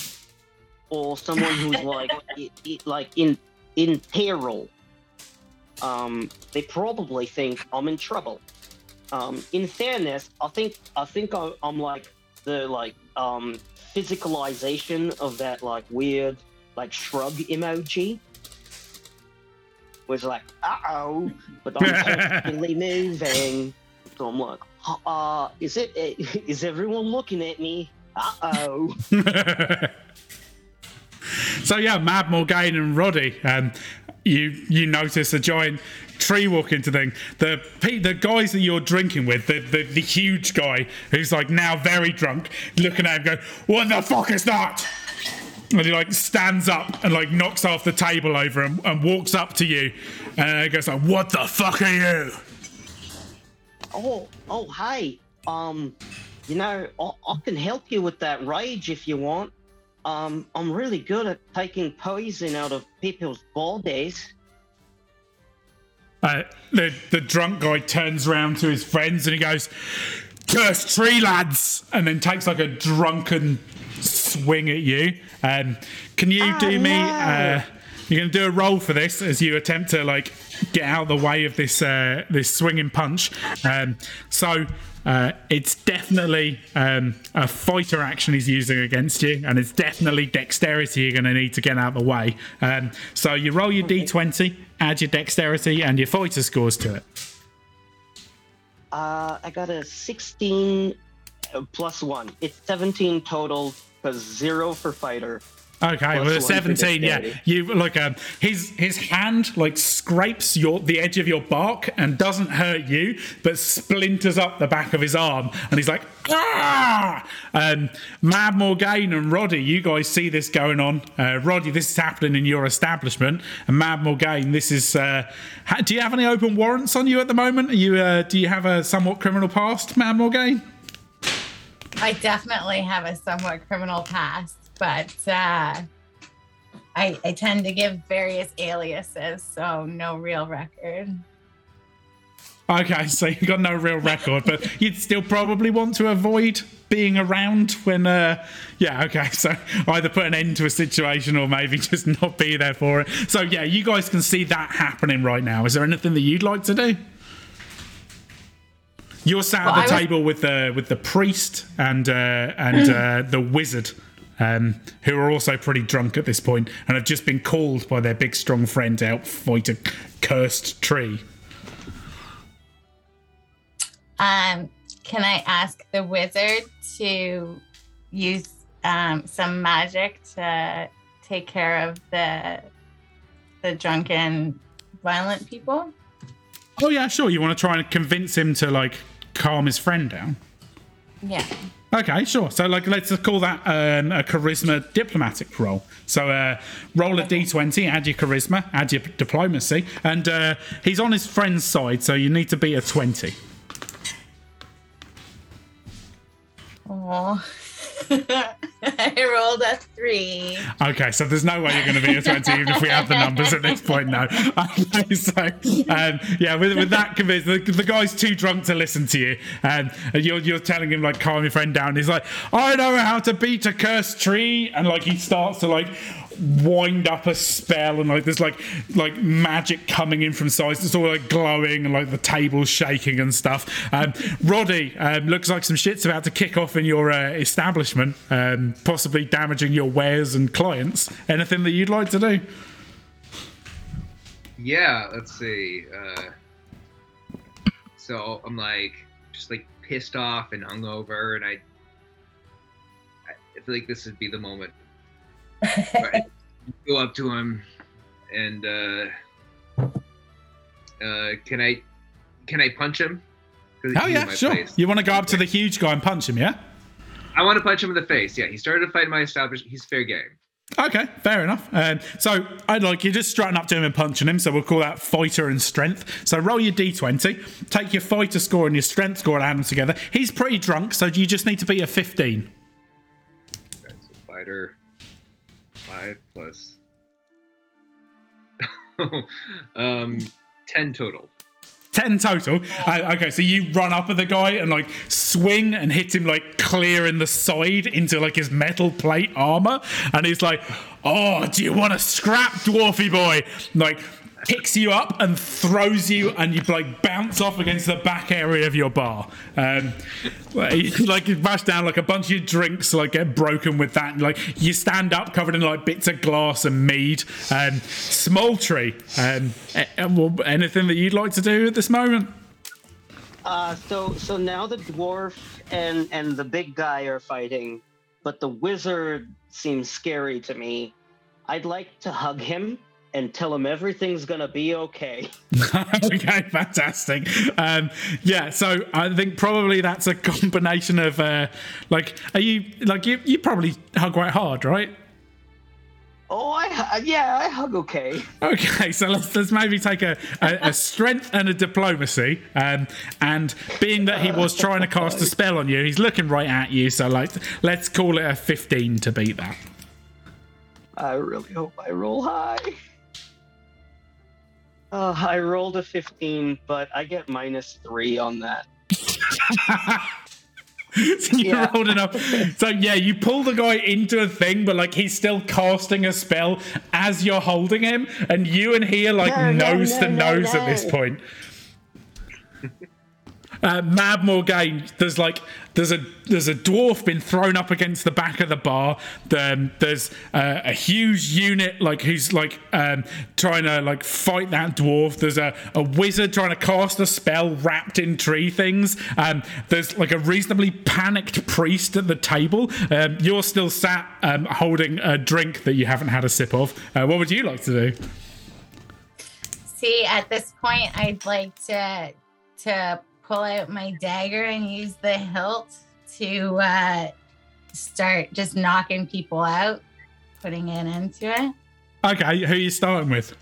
or someone who's like it, it, like in in peril. Um, they probably think I'm in trouble. Um, in fairness, I think I think I, I'm like the like um, physicalization of that like weird like shrug emoji. Was like, uh-oh, but I'm constantly moving. So I'm like, uh, is it, is everyone looking at me? Uh-oh. So yeah, Mad Morgaine and Roddy, um, you you notice a giant tree walk into thing. The the guys that you're drinking with, the, the, the huge guy who's like now very drunk, looking at him going, what the fuck is that? And he like stands up and like knocks off the table over and, and walks up to you and he goes like, what the fuck are you? Oh, oh, hey, um, you know, I, I can help you with that rage if you want. Um, I'm really good at taking poison out of people's bodies. Uh, the, the drunk guy turns around to his friends and he goes, cursed tree lads, and then takes like a drunken swing at you. Um, can you oh, do me? No. Uh, you're going to do a roll for this as you attempt to like get out of the way of this uh, this swinging punch. Um, so uh, it's definitely um, a fighter action he's using against you, and it's definitely dexterity you're going to need to get out of the way. Um, so you roll your okay. D twenty, add your dexterity and your fighter scores to it. Uh, I got a sixteen plus one. It's seventeen total. Zero for fighter. Okay, well, seventeen. Yeah, you like um, his his hand like scrapes your the edge of your bark and doesn't hurt you, but splinters up the back of his arm, and he's like, ah! Um, Mad Morgaine and Roddy, you guys see this going on. Uh, Roddy, this is happening in your establishment, and Mad Morgaine, this is. Uh, ha- do you have any open warrants on you at the moment? Are you uh, do you have a somewhat criminal past, Mad Morgaine? I definitely have a somewhat criminal past, but uh, I, I tend to give various aliases, so no real record. Okay, so you've got no real record, but you'd still probably want to avoid being around when... Uh, yeah, okay, so either put an end to a situation or maybe just not be there for it. So, yeah, you guys can see that happening right now. Is there anything that you'd like to do? You're sat well, at the was... table with the with the priest and uh, and uh, the wizard, um, who are also pretty drunk at this point and have just been called by their big strong friend to help fight a cursed tree. Um, can I ask the wizard to use um, some magic to take care of the the drunken violent people? Oh yeah, sure. You want to try and convince him to like calm his friend down? Yeah. Okay, sure. So like, let's call that um, a charisma diplomatic roll. So uh, roll a d twenty, add your charisma, add your diplomacy, and uh, he's on his friend's side, so you need to be a twenty. Oh, I rolled a three. Okay, so there's no way you're going to be a twenty even if we have the numbers at this point. No. Okay, so um, yeah, with, with that convinced, the, the guy's too drunk to listen to you, um, and you're you're telling him like calm your friend down. He's like, I know how to beat a cursed tree, and like he starts to like wind up a spell, and like there's like like magic coming in from sides. It's all like glowing, and like the table's shaking and stuff. Um, Roddy, um, looks like some shit's about to kick off in your uh, establishment, um, possibly damaging your wares and clients. Anything that you'd like to do? Yeah, let's see. Uh, so I'm like just like pissed off and hungover, and I I feel like this would be the moment. Right. Go up to him and uh, uh, can I can I punch him? Oh yeah, sure. Place. You want to go up to the huge guy and punch him, yeah? I want to punch him in the face. Yeah, he started a fight in my establishment. He's fair game. Okay, fair enough. Um, so I'd like you just strutting up to him and punching him. So we'll call that fighter and strength. So roll your d twenty, take your fighter score and your strength score and add them together. He's pretty drunk, so you just need to be a fifteen. Okay, so fighter. Five plus um, ten total. Ten total. Uh, okay, so you run up at the guy and like swing and hit him like clear in the side into like his metal plate armor, and he's like, "Oh, do you want to scrap, dwarfy boy?" Like picks you up and throws you, and you like bounce off against the back area of your bar. Um, like you bash down, like a bunch of your drinks like get broken with that. And, like you stand up covered in like bits of glass and mead. Um, Smol Tree. Um, anything that you'd like to do at this moment? Uh, so so now the dwarf and and the big guy are fighting, but the wizard seems scary to me. I'd like to hug him and tell him everything's gonna be okay. Okay, fantastic. Um, yeah, so I think probably that's a combination of uh, like, are you like you, you probably hug quite hard, right? Oh, I yeah, I hug okay. Okay, so let's let's maybe take a, a, a strength and a diplomacy, um, and being that he was trying to cast a spell on you, he's looking right at you. So like, let's call it a fifteen to beat that. I really hope I roll high. Uh, I rolled a fifteen, but I get minus three on that. So you yeah. rolled enough. So yeah, you pull the guy into a thing, but like he's still casting a spell as you're holding him, and you and he are like no, nose no, no, to no, nose no. at this point. Uh, Mad Morgaine, there's like there's a there's a dwarf been thrown up against the back of the bar. Um, there's uh, a huge unit like who's like um, trying to like fight that dwarf. There's a, a wizard trying to cast a spell wrapped in tree things. Um, there's like a reasonably panicked priest at the table. Um, you're still sat um, holding a drink that you haven't had a sip of. Uh, what would you like to do? See, at this point, I'd like to to. pull out my dagger and use the hilt to uh, start just knocking people out, putting it into it. Okay, who are you starting with?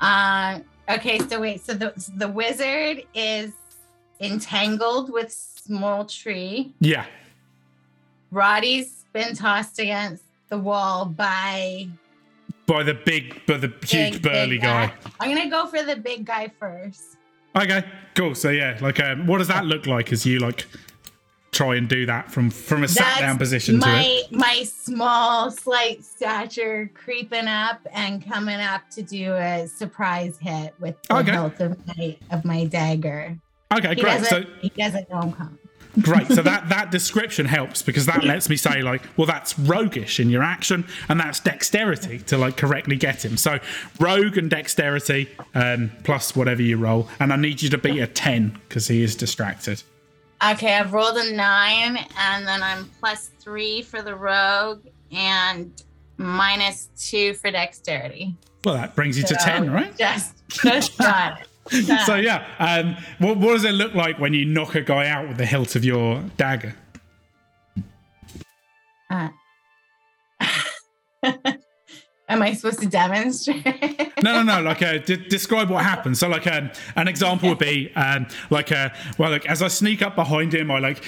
Uh, okay, so wait, so the the wizard is entangled with Smol Tree. Yeah. Roddy's been tossed against the wall by... By the big, by the big, huge burly big guy. guy. I'm going to go for the big guy first. Okay, cool. So yeah, like, um, what does that look like as you like try and do that from from a sat down position? My, to it? My small, slight stature creeping up and coming up to do a surprise hit with the okay. hilt of my of my dagger. Okay, he great. So he doesn't know I'm coming. Great. So that, that description helps because that lets me say like, well, that's roguish in your action and that's dexterity to like correctly get him. So rogue and dexterity um, plus whatever you roll. And I need you to beat a ten because he is distracted. Okay, I've rolled a nine and then I'm plus three for the rogue and minus two for dexterity. Well, that brings you so to ten, right? Yes, first try. So yeah, um, what, what does it look like when you knock a guy out with the hilt of your dagger? Uh. Am I supposed to demonstrate? No, no, no. Like, uh, d- describe what happens. So, like, um, an example would be, um, like, uh, well, like, as I sneak up behind him, I like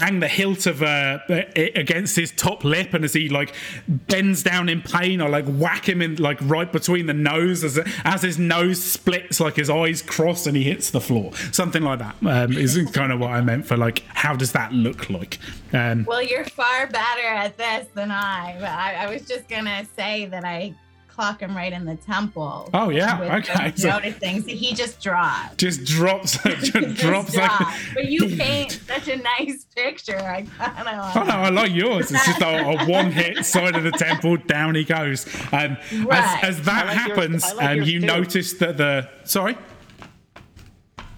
bang the hilt of uh, against his top lip, and as he like bends down in pain, I like whack him in like right between the nose as as his nose splits, like his eyes cross, and he hits the floor. Something like that um, is kind of what I meant for like how does that look like? Um, well, you're far better at this than I. But I, I was just gonna say that I clock him right in the temple. Oh yeah, okay. So, noticing, so he just drops. Just drops. Like, just just drops. Drops. Like, but you paint such a nice picture. I kind of like. Oh no, I like yours. It's just a, a one-hit side of the temple. Down he goes. Um, right. As, as that like happens, yours, like um, you too. Notice that the sorry.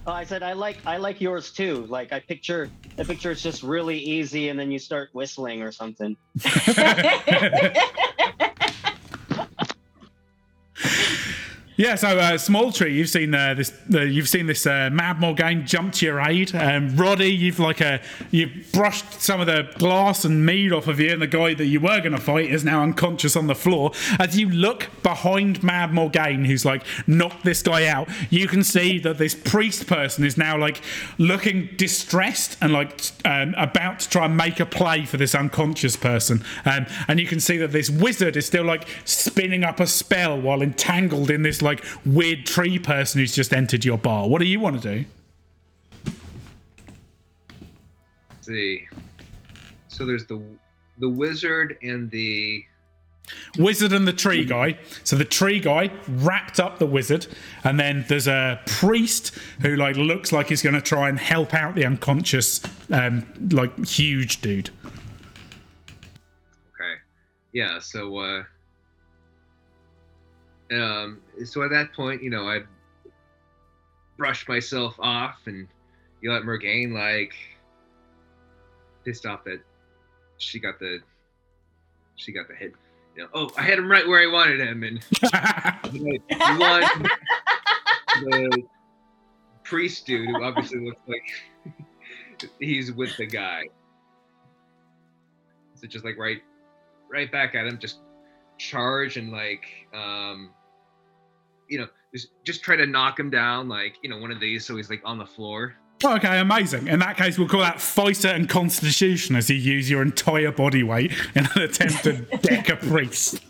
Oh, I said I like I like yours too. Like I picture the picture is just really easy, and then you start whistling or something. Yeah, so uh, Smol Tree, you've seen uh, this. Uh, you've seen this uh, Mad Morgaine jump to your aid. Um, Roddy, you've like a you've brushed some of the glass and mead off of you, and the guy that you were going to fight is now unconscious on the floor. As you look behind Mad Morgaine, who's like knocked this guy out, you can see that this priest person is now like looking distressed and like um, about to try and make a play for this unconscious person. Um, and you can see that this wizard is still like spinning up a spell while entangled in this. Like, Like weird tree person who's just entered your bar. What do you want to do? Let's see, so there's the the wizard and the wizard and the tree guy. So the tree guy wrapped up the wizard, and then there's a priest who like looks like he's going to try and help out the unconscious, um, like huge dude. Okay, yeah. So. Uh... Um, so at that point, you know, I brush myself off and yell at Morgaine, like, pissed off that she got the, she got the hit. You know, oh, I had him right where I wanted him. And the, the priest dude, who obviously looks like he's with the guy. So just like right, right back at him, just charge and like, um, you know, just just try to knock him down, like, you know, one of these, so he's like on the floor. Okay, amazing. In that case, we'll call that fighter and constitution as you use your entire body weight in an attempt to deck a priest.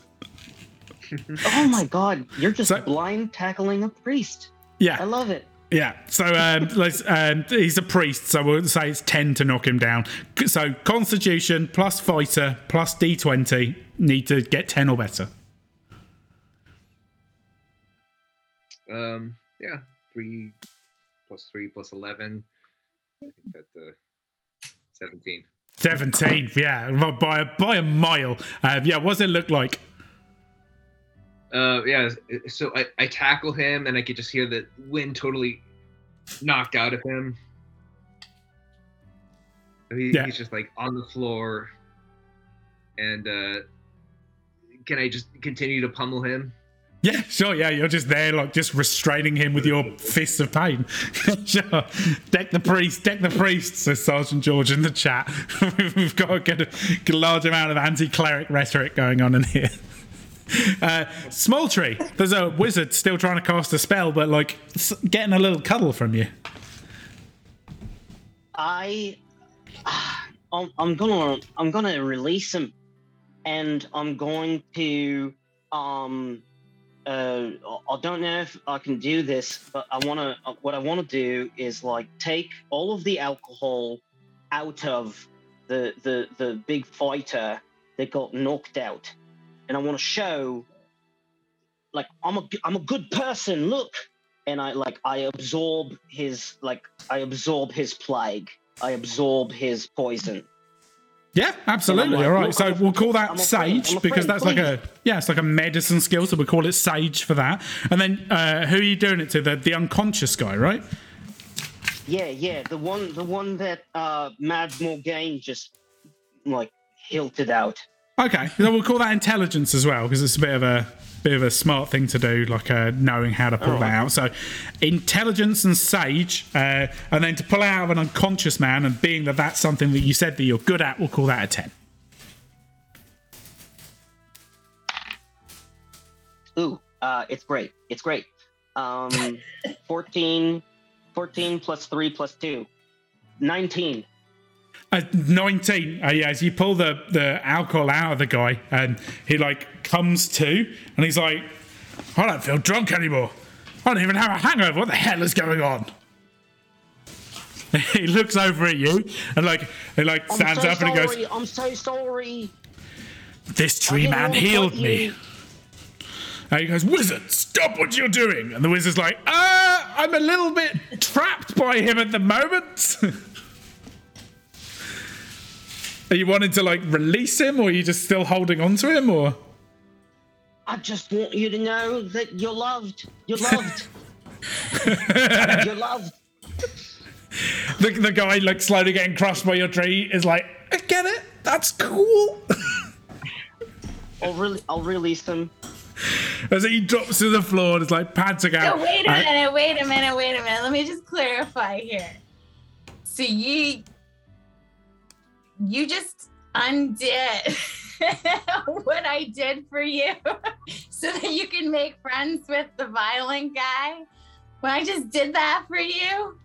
Oh my god, you're just so, blind tackling a priest. Yeah, I love it. Yeah, so um, let's, um, he's a priest, so we'll say it's ten to knock him down. So constitution plus fighter plus d twenty, need to get ten or better. Um, yeah, three plus three plus eleven. I think that's uh, seventeen. Seventeen, yeah, by a, by a mile. Uh, yeah, what does it look like? Uh, yeah, so I, I tackle him, and I could just hear the wind totally knocked out of him. He, yeah. He's just like on the floor, and uh, can I just continue to pummel him? Yeah, sure, yeah, you're just there, like, just restraining him with your fists of pain. Sure. Deck the priest, deck the priest, says Sergeant George in the chat. We've got to get a, get a large amount of anti-cleric rhetoric going on in here. Uh, Smol Tree, there's a wizard still trying to cast a spell, but, like, getting a little cuddle from you. I... I'm, I'm gonna... I'm gonna release him, and I'm going to, um... Uh, I don't know if I can do this, but I want to. What I want to do is like take all of the alcohol out of the the the big fighter that got knocked out, and I want to show like I'm a I'm a good person. Look, and I like I absorb his like I absorb his plague. I absorb his poison. Yeah, absolutely. Like, all right, so we'll call that sage afraid, because that's please. like a yeah, it's like a medicine skill, so we we'll call it sage for that. And then uh, who are you doing it to? The the unconscious guy, right? Yeah, yeah, the one the one that uh, Mad Morgaine just like hilted out. Okay, so we'll call that intelligence as well, because it's a bit of a bit of a smart thing to do, like uh, knowing how to pull oh, that out. So intelligence and sage, uh, and then to pull out of an unconscious man, and being that that's something that you said that you're good at, we'll call that a ten. Ooh, uh, it's great. It's great. Um, fourteen, fourteen plus three plus two. nineteen. Uh, nineteen. Uh, yeah, as you pull the, the alcohol out of the guy, and he like comes to, and he's like, I don't feel drunk anymore. I don't even have a hangover. What the hell is going on? He looks over at you and like he like stands so up sorry. and he goes, I'm so sorry. This tree man healed me. And he goes, Wizard, stop what you're doing. And the wizard's like, uh, I'm a little bit trapped by him at the moment. Are you wanting to, like, release him, or are you just still holding on to him, or? I just want you to know that you're loved. You're loved. You're loved. The, the guy, like, slowly getting crushed by your tree is like, I get it. That's cool. I'll, re- I'll release him. As he drops to the floor and is like panting out. So wait a minute, wait a minute, wait a minute. Let me just clarify here. So you, you just undid what I did for you so that you can make friends with the violent guy? When I just did that for you?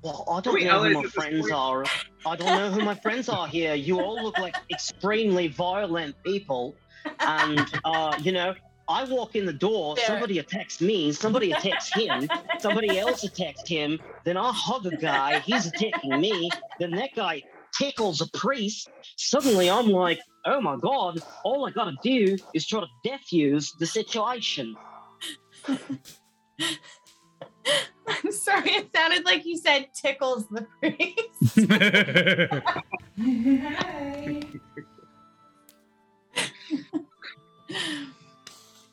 Well, I don't Wait, know who my friends are. I don't know who my friends are here. You all look like extremely violent people. And, uh, you know, I walk in the door, sure. somebody attacks me, somebody attacks him, somebody else attacks him, then I hug a guy, he's attacking me, then that guy tickles a priest. Suddenly I'm like, oh my God, all I gotta do is try to defuse the situation. I'm sorry, it sounded like you said tickles the priest. Hi.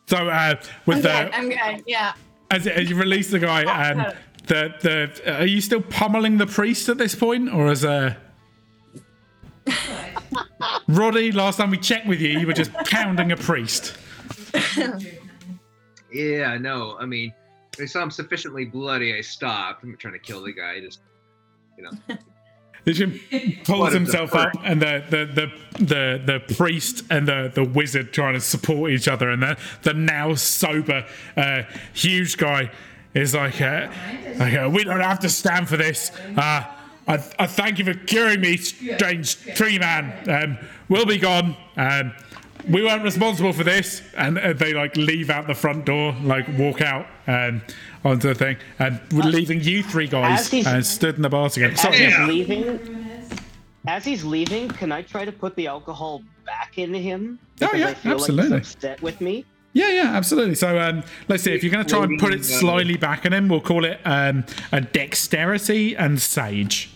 So uh, with I'm the, good, I'm good. Yeah. As, as you release the guy, and um, the the are you still pummeling the priest at this point, or is uh Roddy? Last time we checked with you, you were just pounding a priest. Yeah, no, I mean, I saw him sufficiently bloody. I stopped. I'm trying to kill the guy. Just you know. He pulls himself up, and the the, the the the priest and the the wizard trying to support each other, and the the now sober uh, huge guy is like, uh, like uh, we don't have to stand for this. Uh, I, I thank you for curing me, strange tree man. Um, we'll be gone. Um, we weren't responsible for this. And uh, they like leave out the front door, like walk out. Um, onto the thing, and we're uh, leaving you three guys and uh, stood in the bar together. As he's yeah. leaving, as he's leaving, can I try to put the alcohol back into him? Because oh yeah, I feel absolutely. Like he's upset with me. Yeah, yeah, absolutely. So um, let's see. If you're going to try and put it slyly back in him, we'll call it um, a dexterity and sage.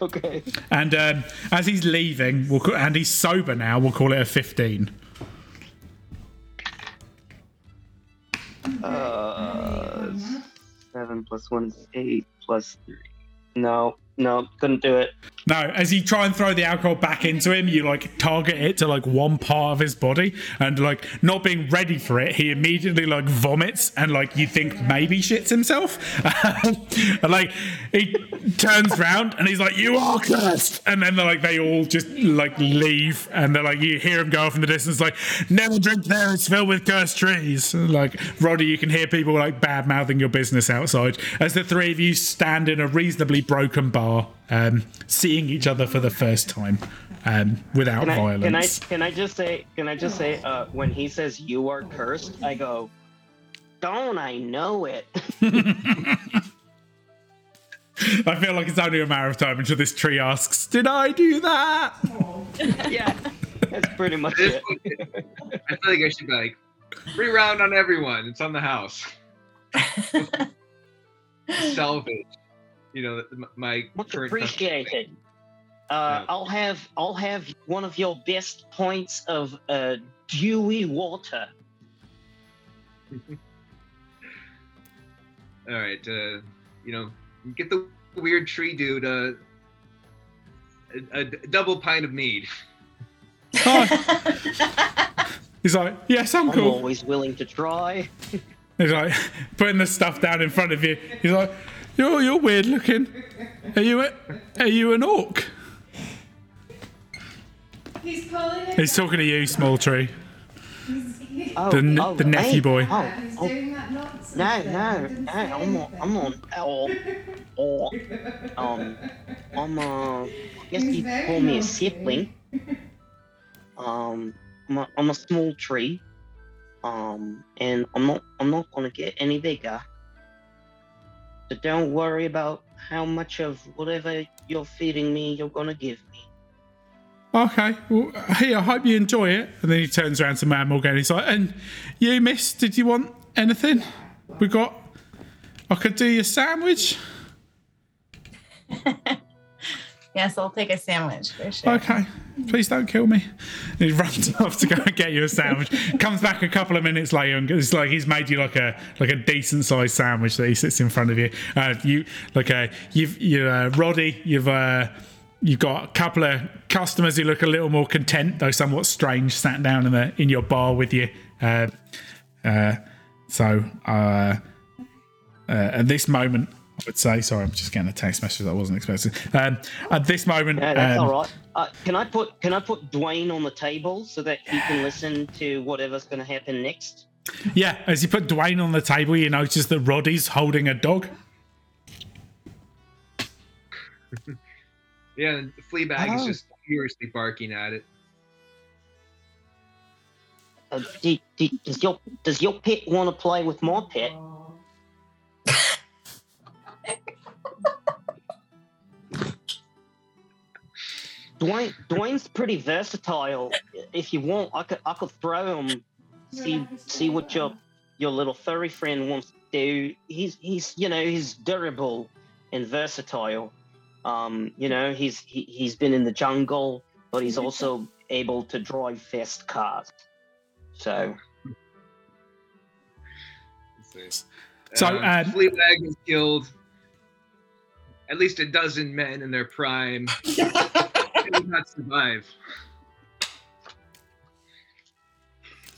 Okay. And um, as he's leaving, we'll call, and he's sober now. We'll call it a fifteen. Uh, seven plus one is eight plus three. No, no, couldn't do it. No, as you try and throw the alcohol back into him, you like target it to like one part of his body, and like not being ready for it, he immediately like vomits, and like you think maybe shits himself. And like he turns round and he's like, "You are cursed!" And then like they all just like leave, and they're like, you hear him go off in the distance, like, "Never drink there; it's filled with cursed trees." And, like Roddy, you can hear people like bad mouthing your business outside as the three of you stand in a reasonably broken bar, um, seeing each other for the first time, um, without can I, violence. Can I, can I just say? Can I just say? Uh, when he says "you are cursed," I go, "Don't I know it?" I feel like it's only a matter of time until this tree asks, "Did I do that?" Oh. Yeah, that's pretty much it. I feel like I should be like reround on everyone. It's on the house. Salvage. You know, my much appreciated. Uh, yeah. I'll have I'll have one of your best points of uh, dewy water. All right, uh, you know, get the weird tree dude. Uh, a, a double pint of mead. Oh. He's like, yes, I'm, I'm cool. I'm always willing to try. He's like, putting the stuff down in front of you. He's like, you're you're weird looking. Are you a, are you an orc? He's calling it. He's talking to you, Smol Tree. Oh, the ne- oh, the nephew hey, boy. Oh, oh. No, no, no, I'm on, I'm on, or, or, um, I'm a, I guess you could call me a sibling. Um, I'm a, I'm a Smol Tree. Um, and I'm not, I'm not gonna get any bigger. So don't worry about how much of whatever you're feeding me, you're gonna give me. Okay, well, hey, I hope you enjoy it. And then he turns around to Mad Morgaine. He's like, and you, miss, did you want anything? We got, I could do your sandwich. Yes, I'll take a sandwich for sure. Okay, please don't kill me. And he runs off to go and get you a sandwich. Comes back a couple of minutes later and it's like he's made you like a like a decent sized sandwich that he sits in front of you. Uh, you like a uh, you've you uh, Roddy, you've. Uh, You've got a couple of customers who look a little more content, though somewhat strange, sat down in the in your bar with you. Uh, uh, so uh, uh, at this moment, I would say, sorry, I'm just getting a text message that I wasn't expecting. Um, at this moment, no, that's um, all right. Uh, can I put can I put Dwayne on the table so that he can listen to whatever's going to happen next? Yeah, as you put Dwayne on the table, you notice that Roddy's holding a dog. Yeah, the flea bag oh. is just furiously barking at it. Uh, do, do, does your does your pet want to play with my pet? Dwayne Dwayne's pretty versatile. If you want, I could I could throw him. See see what your your little furry friend wants to do. He's he's you know he's durable and versatile. Um, you know, he's he, he's been in the jungle, but he's also able to drive fast cars. So, so um, uh, Fleabag has killed at least a dozen men in their prime. They did not survive.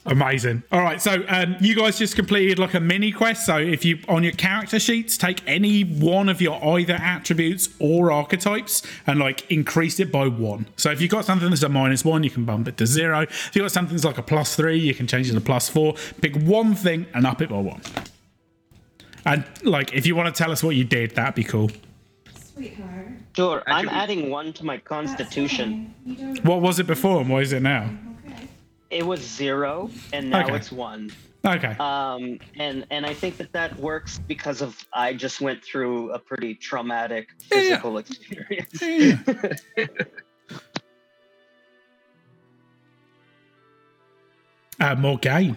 Amazing. All right, so um, you guys just completed like a mini quest. So if you, on your character sheets, take any one of your either attributes or archetypes and like increase it by one. So if you've got something that's a minus one, you can bump it to zero. If you've got something that's like a plus three, you can change it to plus four. Pick one thing and up it by one. And like, if you want to tell us what you did, that'd be cool. Sweetheart. Sure, I'm adding one to my constitution. What was it before and what is it now? It was zero, and now okay. It's one. Okay. Um, and and I think that that works because of I just went through a pretty traumatic physical yeah. experience. Yeah. uh, Morgaine.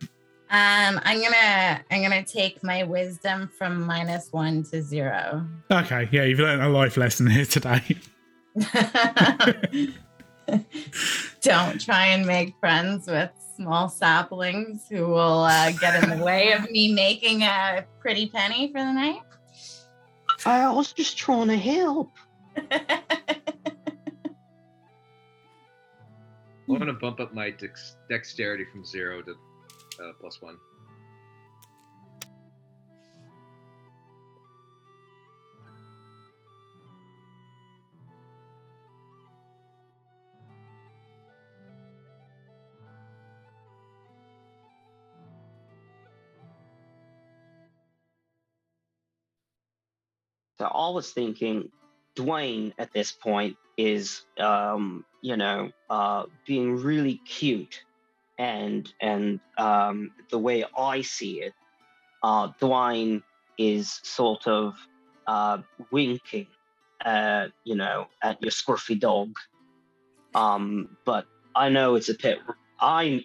Um, I'm gonna I'm gonna take my wisdom from minus one to zero. Okay. Yeah, you've learned a life lesson here today. Don't try and make friends with small saplings who will uh, get in the way of me making a pretty penny for the night. I was just trying to help. I'm going to bump up my dex- dexterity from zero to uh, plus one. So I was thinking Dwayne at this point is, um, you know, uh, being really cute. And and um, the way I see it, uh, Dwayne is sort of uh, winking, uh, you know, at your scruffy dog. Um, but I know it's a pet. I,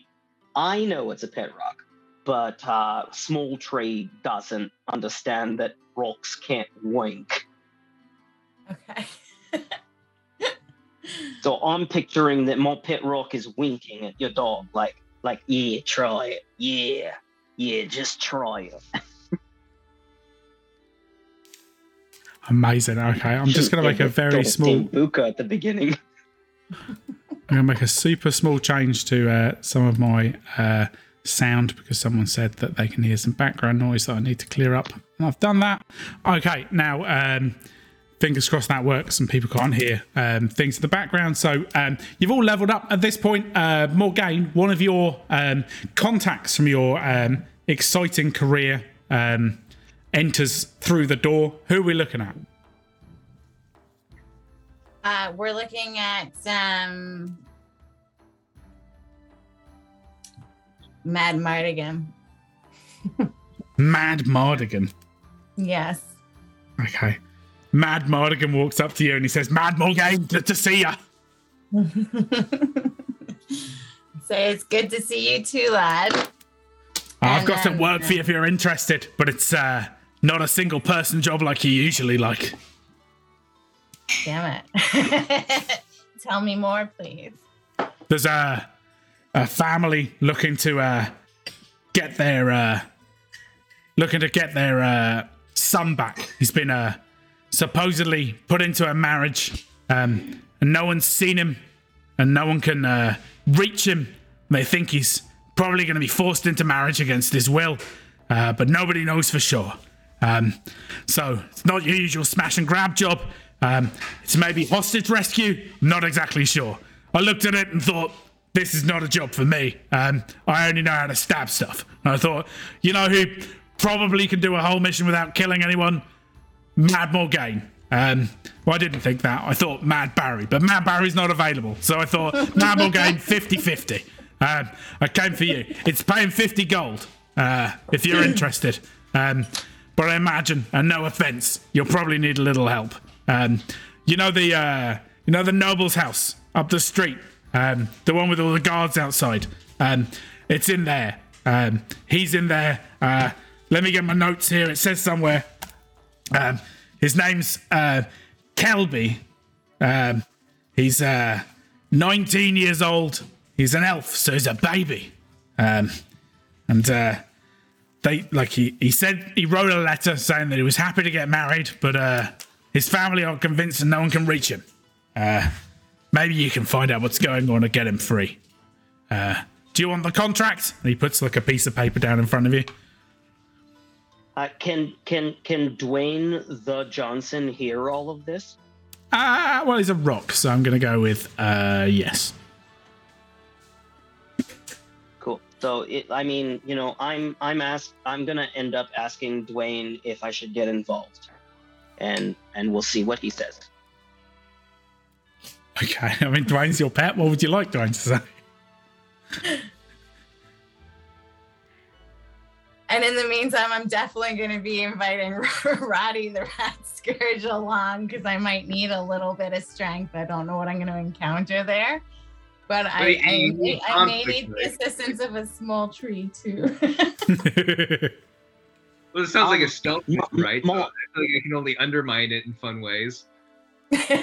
I know it's a pet rock. But uh, Smol Tree doesn't understand that rocks can't wink. Okay. So I'm picturing that my pet rock is winking at your dog, like, like, yeah, try it, yeah, yeah, just try it. Amazing. Okay, I'm just going to make a very small buka at the beginning. I'm going to make a super small change to uh, some of my uh, sound because someone said that they can hear some background noise that I need to clear up. And I've done that. Okay, now um, fingers crossed that works and people can't hear um, things in the background. So um, you've all leveled up at this point. Uh, Morgaine, one of your um, contacts from your um, exciting career um, enters through the door. Who are we looking at? Uh, we're looking at um, Mad Mardigan. Mad Mardigan? Yes. Okay. Mad Mardigan walks up to you and he says, Mad Morgaine, good to see ya. So it's good to see you too, lad. Oh, I've got um, some work for you if you're interested, but it's uh, not a single person job like you usually like. Damn it. Tell me more, please. There's a, a family looking to uh, get their uh, looking to get their uh, son back. He's been uh, supposedly put into a marriage um, and no one's seen him and no one can uh, reach him. They think he's probably going to be forced into marriage against his will, uh, but nobody knows for sure. Um, so it's not your usual smash and grab job. Um, it's maybe hostage rescue. I'm not exactly sure. I looked at it and thought, this is not a job for me. Um, I only know how to stab stuff. And I thought, you know who probably can do a whole mission without killing anyone? Mad Morgaine. Um, well, I didn't think that. I thought Mad Barry, but Mad Barry's not available. So I thought, Mad Morgaine, fifty-fifty. Um, I came for you. It's paying fifty gold, uh, if you're interested. Um, but I imagine, and no offense, you'll probably need a little help. Um, you know the uh, you know the noble's house up the street, um, the one with all the guards outside. Um, it's in there. Um, he's in there. Uh, let me get my notes here. It says somewhere. Um, his name's uh, Kelby. Um, he's uh, nineteen years old. He's an elf, so he's a baby. Um, and uh, they like he he said he wrote a letter saying that he was happy to get married, but. Uh, His family are convinced and no one can reach him. Uh, maybe you can find out what's going on and get him free. Uh, do you want the contract? And he puts like a piece of paper down in front of you. Uh, can can can Dwayne the Johnson hear all of this? Ah, uh, well, he's a rock, so I'm going to go with uh, yes. Cool. So it, I mean, you know, I'm I'm asked. I'm going to end up asking Dwayne if I should get involved. And and we'll see what he says. Okay, I mean, Dwayne's your pet. What would you like Dwayne to say? And in the meantime, I'm definitely going to be inviting Roddy the Rat Scourge along because I might need a little bit of strength. I don't know what I'm going to encounter there. But I, I, I may need the assistance of a small tree, too. Well, it sounds um, like a stealth, right? Mo- so I feel like I can only undermine it in fun ways. So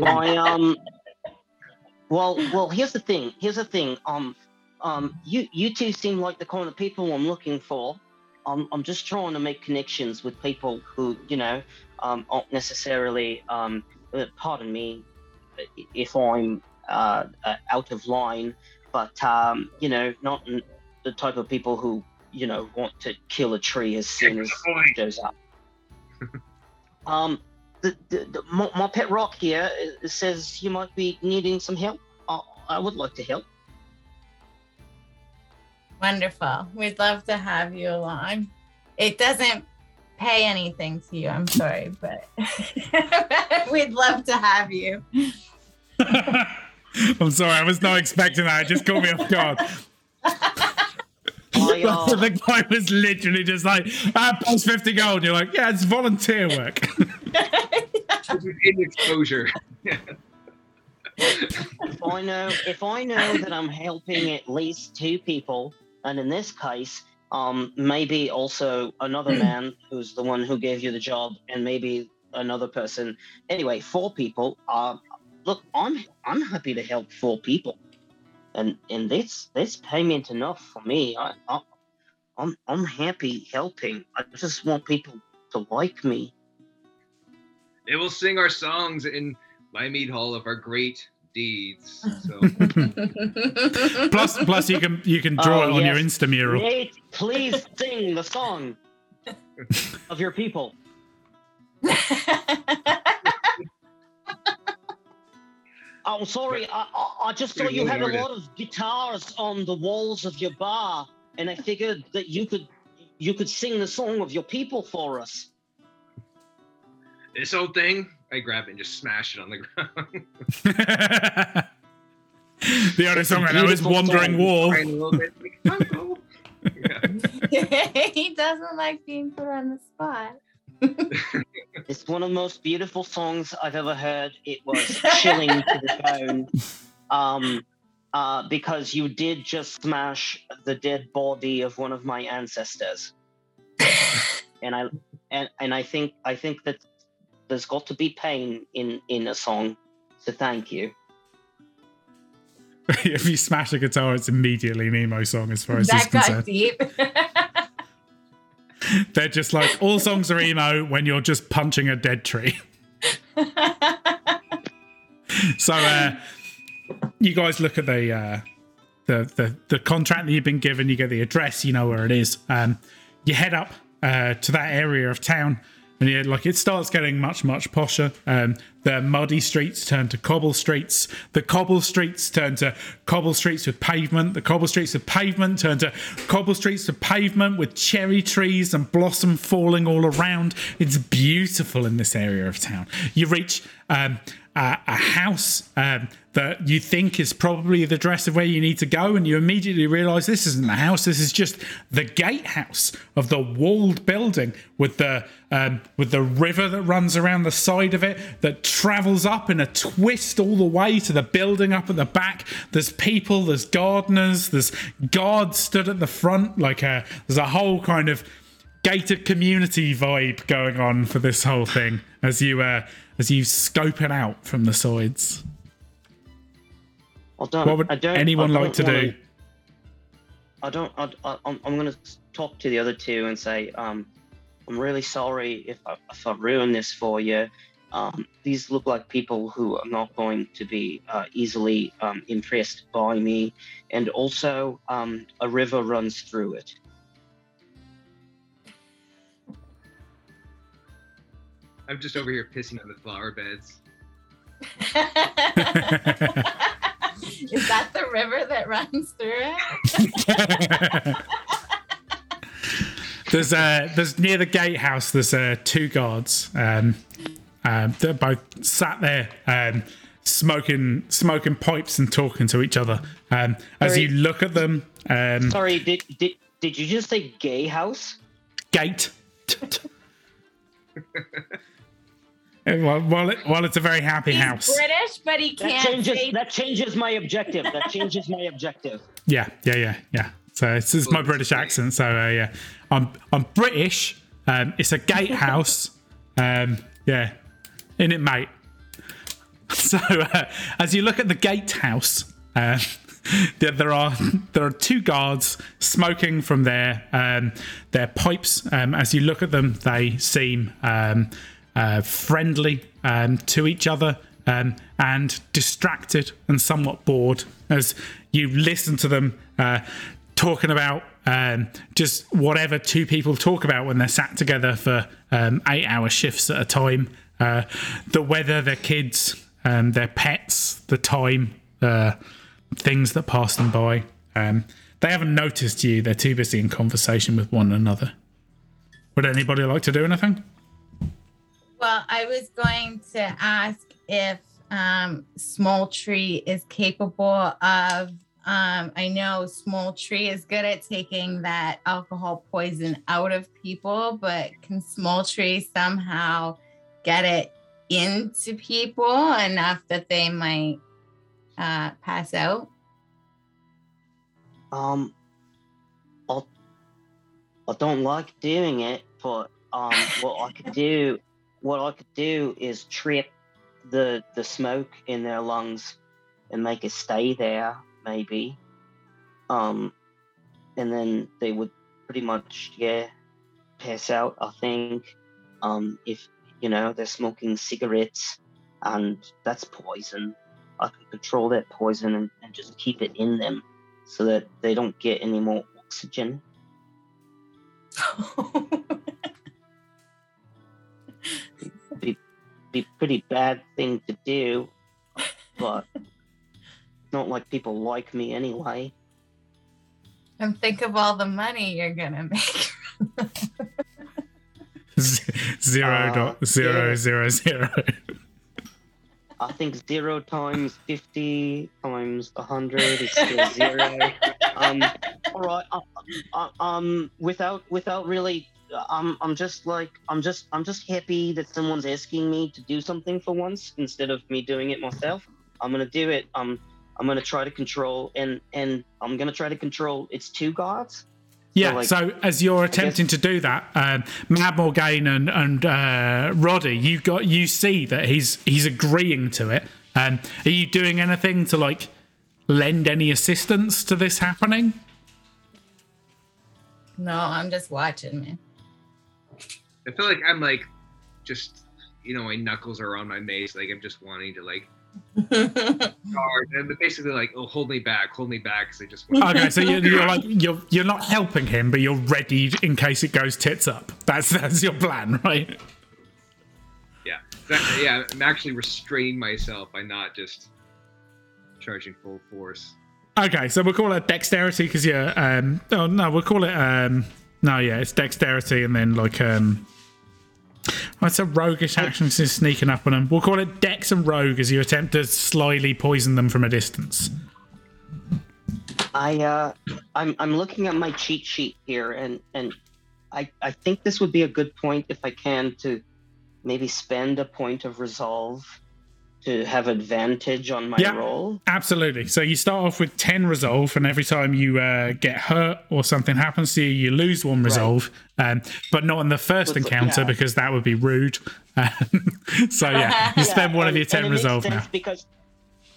well, um, well, well. Here's the thing. Here's the thing. Um, um, you, you two seem like the kind of people I'm looking for. Um, I'm just trying to make connections with people who, you know, um, aren't necessarily. Um, pardon me, if I'm uh, out of line, but um, you know, not the type of people who. You know, want to kill a tree as soon as it goes up. um, the, the, the my, my pet rock here says you might be needing some help. I, I would like to help. Wonderful. We'd love to have you along. It doesn't pay anything to you. I'm sorry, but we'd love to have you. I'm sorry. I was not expecting that. It just caught me off guard. The guy was literally just like, ah, plus fifty gold. You're like, yeah, it's volunteer work. In exposure. if I know, if I know that I'm helping at least two people, and in this case, um, maybe also another man who's the one who gave you the job, and maybe another person. Anyway, four people. Uh, look, I'm I'm happy to help four people. And and that's that's payment enough for me. I, I I'm I'm happy helping. I just want people to like me. They will sing our songs in Limeade Hall of our great deeds. So. plus, plus, you can you can draw oh, it on yes. your Insta mural. Nate, please sing the song of your people. I'm sorry, I, I, I just thought you had a lot of guitars on the walls of your bar, and I figured that you could you could sing the song of your people for us. This old thing, I grab it and just smash it on the ground. The only song I know is Wandering Wolf. He doesn't like being put on the spot. It's one of the most beautiful songs I've ever heard. It was chilling to the bone, um, uh, because you did just smash the dead body of one of my ancestors, and I and, and I think I think that there's got to be pain in, in a song, so thank you. If you smash a guitar, it's immediately an emo song as far as that got concerned. Deep. They're just like, all songs are emo when you're just punching a dead tree. So uh, you guys look at the, uh, the the the contract that you've been given. You get the address. You know where it is. Um, you head up uh, to that area of town, and you like it starts getting much much posher. Um, the muddy streets turn to cobble streets. The cobble streets turn to cobble streets with pavement. The cobble streets with pavement turn to cobble streets with pavement with cherry trees and blossom falling all around. It's beautiful in this area of town. You reach um, a, a house um, that you think is probably the address of where you need to go, and you immediately realise this isn't the house. This is just the gatehouse of the walled building with the um, with the river that runs around the side of it that travels up in a twist all the way to the building up at the back. There's people, there's gardeners, there's guards stood at the front. Like a, there's a whole kind of gated community vibe going on for this whole thing as you uh, as you scope it out from the sides. I don't, what would I don't, anyone I don't like to wanna, do? I don't. I, I, I'm, I'm going to talk to the other two and say, um, I'm really sorry if I, if I ruined this for you. Um, these look like people who are not going to be uh, easily um, impressed by me. And also, um, a river runs through it. I'm just over here pissing on the flower beds. Is that the river that runs through it? There's uh, there's near the gatehouse, there's uh, two guards. Um Um, they're both sat there um, smoking smoking pipes and talking to each other. Um, as you look at them... Um, Sorry, did, did did you just say gay house? Gate. Well, while, it, while it's a very happy He's house. He's British, but he can't that changes, say... That changes my objective. That changes my objective. Yeah, yeah, yeah, yeah. So it's, it's my British accent, so uh, yeah. I'm, I'm British. Um, it's a gatehouse. Um, yeah. In it, mate. So, uh, as you look at the gatehouse, uh, there, there are there are two guards smoking from their um, their pipes. Um, as you look at them, they seem um, uh, friendly um, to each other um, and distracted and somewhat bored. As you listen to them uh, talking about um, just whatever two people talk about when they're sat together for um, eight-hour shifts at a time. Uh, the weather, their kids, um, their pets, the time, uh, things that pass them by. Um, they haven't noticed you. They're too busy in conversation with one another. Would anybody like to do anything? Well, I was going to ask if um, Smol Tree is capable of... Um, I know Smol Tree is good at taking that alcohol poison out of people, but can Smol Tree somehow... get it into people enough that they might uh, pass out? Um, I I don't like doing it, but um, what I could do, what I could do is trip the the smoke in their lungs and make it stay there, maybe. Um, and then they would pretty much, yeah, pass out, I think. Um, if You know, they're smoking cigarettes, and that's poison. I can control that poison and, and just keep it in them so that they don't get any more oxygen. It'd be, be a pretty bad thing to do, but it's not like people like me anyway. And think of all the money you're gonna make. zero, uh, dot, zero, yeah. zero, zero. I think zero times fifty times a hundred is still zero. um, all right. I, I, um, without without really, I'm I'm just like I'm just I'm just happy that someone's asking me to do something for once instead of me doing it myself. I'm gonna do it. Um, I'm gonna try to control and and I'm gonna try to control. It's two guards. Yeah, so, like, so as you're attempting to do that, um, Mad Morgaine and, and uh, Roddy, you got you see that he's he's agreeing to it. Um, are you doing anything to like lend any assistance to this happening? No, I'm just watching, man. I feel like I'm like just you know my knuckles are on my mace, like I'm just wanting to like. And basically like, oh, hold me back, hold me back, because I just want to... Okay, so you're, you're like you're you're not helping him, but you're readied in case it goes tits up. That's that's your plan, right? Yeah, exactly. Yeah, I'm actually restraining myself by not just charging full force. Okay, so we'll call it dexterity because you're um oh no we'll call it um no yeah it's dexterity and then like um. That's a roguish action since sneaking up on them. We'll call it Dex and Rogue as you attempt to slyly poison them from a distance. I, uh, I'm, I'm looking at my cheat sheet here, and, and I, I think this would be a good point if I can to maybe spend a point of resolve to have advantage on my yep, roll. Absolutely. So you start off with ten resolve, and every time you uh, get hurt or something happens to you, you lose one resolve, right. um, but not on the first What's encounter yeah. because that would be rude. Um, so yeah, you spend yeah, one and, of your ten resolve now. Because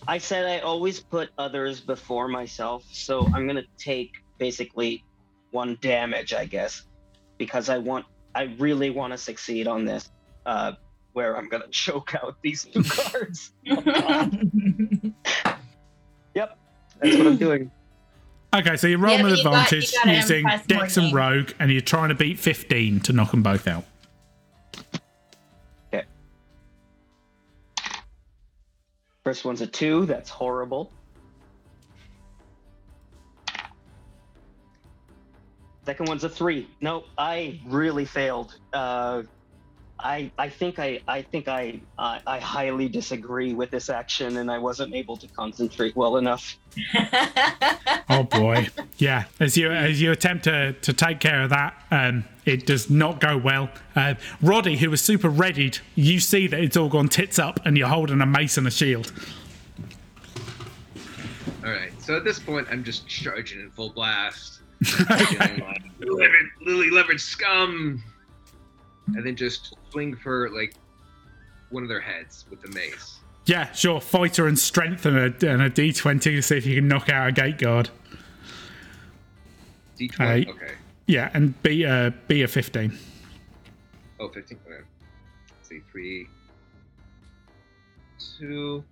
I said I always put others before myself, so I'm gonna take basically one damage, I guess, because I want, I really want to succeed on this. Uh, where I'm going to choke out these two cards. Oh, God. Yep, that's what I'm doing. Okay, so you're rolling yeah, with you advantage got, you using Dex and Rogue, and you're trying to beat fifteen to knock them both out. Okay. First one's a two, that's horrible. Second one's a three. No, I really failed. Uh... I, I think I I think I, I I highly disagree with this action, and I wasn't able to concentrate well enough. Oh boy, yeah. As you as you attempt to, to take care of that, um, it does not go well. Uh, Roddy, who was super readied, you see that it's all gone tits up, and you're holding a mace and a shield. All right. So at this point, I'm just charging in full blast. Like, leverage, Lily leverage scum. And then just swing for like one of their heads with the mace. Yeah, sure. Fighter and strength and a, and a D twenty to see if you can knock out a gate guard. D twenty, uh, okay. Yeah, and be a be a fifteen. Oh, fifteen. Okay. Let's see, three, two,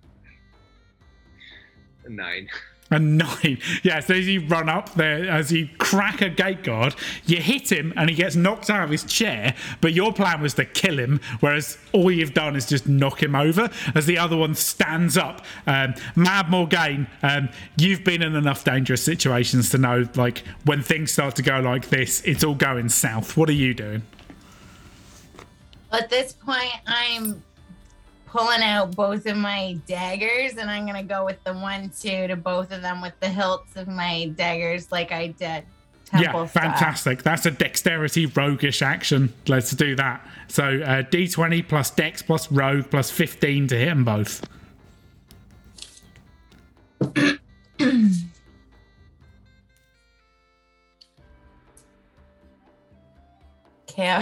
a nine. A nine. Yeah, so as you run up there, as you crack a gate guard, you hit him and he gets knocked out of his chair, but your plan was to kill him, whereas all you've done is just knock him over as the other one stands up. Um, Mad Morgaine, um, you've been in enough dangerous situations to know, like, when things start to go like this, it's all going south. What are you doing? At this point, I'm... pulling out both of my daggers, and I'm gonna go with the one two to both of them with the hilts of my daggers, like I did. Temple yeah, fantastic. Stuff. That's a dexterity roguish action. Let's do that. So uh, D twenty plus dex plus rogue plus fifteen to hit them both. Okay,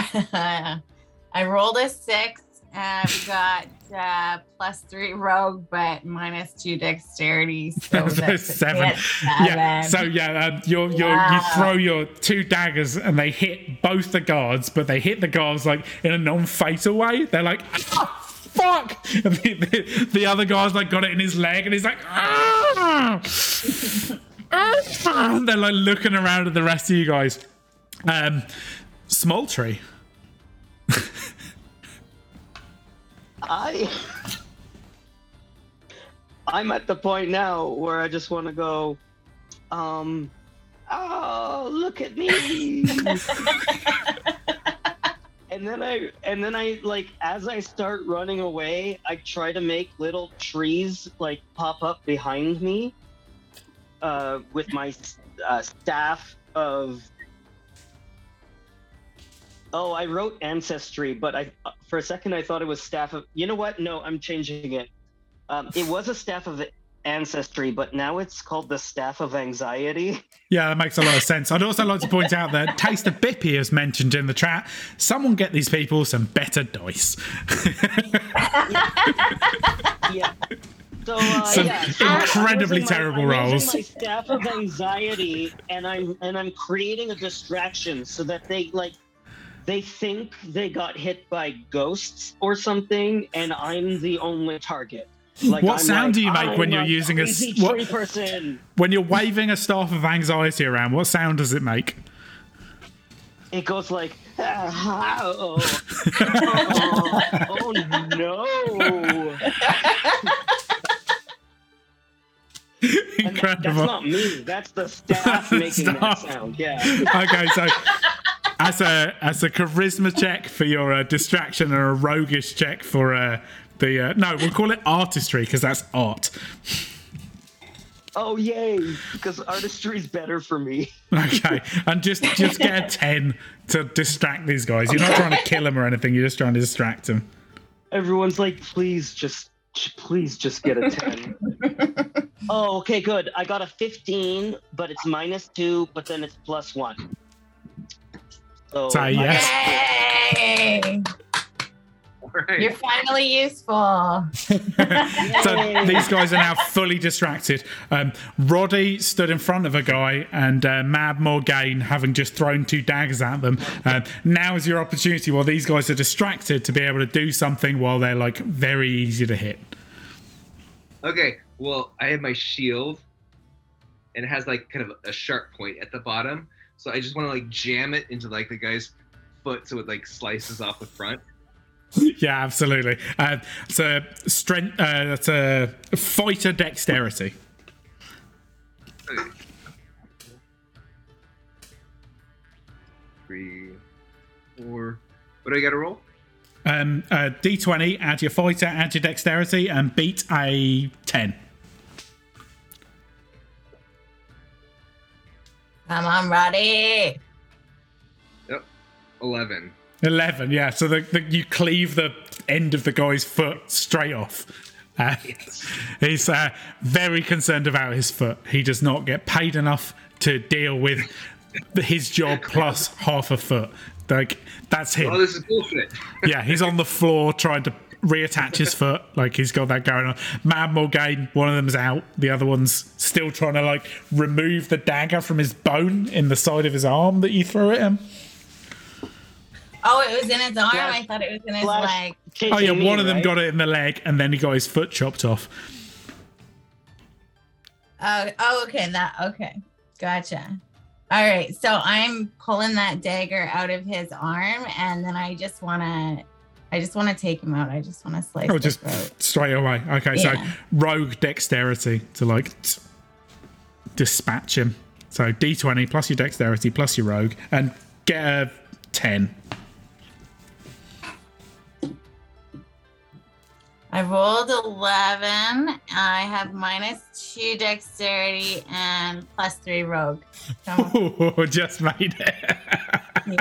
I rolled a six. Uh, we got uh, plus three rogue, but minus two dexterity. So that's seven. seven. Yeah. So yeah, uh, you're, you're, yeah, you throw your two daggers and they hit both the guards, but they hit the guards like in a non-fatal way. They're like, ah, fuck! And the, the, the other guy's like got it in his leg, and he's like, ah! And they're like looking around at the rest of you guys. Um, Smol Tree. I, I'm at the point now where I just want to go, um, oh, look at me. and then I, and then I, like, as I start running away, I try to make little trees, like, pop up behind me uh, with my uh, staff of... Oh, I wrote ancestry, but I for a second I thought it was staff of. You know what? No, I'm changing it. Um, it was a staff of ancestry, but now it's called the staff of anxiety. Yeah, that makes a lot of sense. I'd also like to point out that Taste of Bippy is mentioned in the chat. Someone get these people some better dice. Yeah. So, uh, some yeah, so incredibly my, terrible I'm rolls. My staff of anxiety, and I'm and I'm creating a distraction so that they like. They think they got hit by ghosts or something, and I'm the only target. Like, what I'm sound like, do you make I'm when you're using a what, person. When you're waving a staff of anxiety around? What sound does it make? It goes like, ah, oh, oh, oh, no! Incredible. That, that's not me. That's the staff making staff. That sound. Yeah. Okay, so. As a as a charisma check for your uh, distraction and a roguish check for uh, the... Uh, no, we'll call it artistry because that's art. Oh, yay, because artistry is better for me. Okay, and just, just get a ten to distract these guys. You're not trying to kill them or anything. You're just trying to distract them. Everyone's like, please just, please just get a ten. Oh, okay, good. I got a fifteen, but it's minus two, but then it's plus one. So, so yes. Yay! Right. You're finally useful. So these guys are now fully distracted. Um, Roddy stood in front of a guy, and uh, Mad Morgaine, having just thrown two daggers at them. Uh, now is your opportunity while these guys are distracted to be able to do something while they're like very easy to hit. Okay, well, I have my shield, and it has like kind of a sharp point at the bottom. So I just want to like jam it into like the guy's foot so it like slices off the front. Yeah, absolutely. Uh, it's a strength. Uh, that's a fighter dexterity. Okay. Three, four. What do I got to roll? Um, uh, D twenty. Add your fighter. Add your dexterity, and beat a ten. Come on, Roddy. Yep. Eleven. Eleven, yeah. So the, the, you cleave the end of the guy's foot straight off. Uh, yes. He's uh, very concerned about his foot. He does not get paid enough to deal with his job plus half a foot. Like, that's him. Oh, this is bullshit. Yeah, he's on the floor trying to reattach his foot. Like, he's got that going on. Mad Morgaine, one of them's out, the other one's still trying to like remove the dagger from his bone in the side of his arm that you threw at him. Oh, it was in his arm. Yeah. I thought it was in his leg. Oh yeah, one of them got it in the leg and then he got his foot chopped off. Oh, oh okay, that okay. Gotcha. All right, so I'm pulling that dagger out of his arm and then I just want to I just want to take him out. I just want to slice him. Oh, just throat. Straight away. Okay, yeah. So rogue dexterity to like t- dispatch him. So D twenty plus your dexterity plus your rogue and get a ten. I rolled eleven. I have minus two dexterity and plus three rogue. So- Ooh, just made it.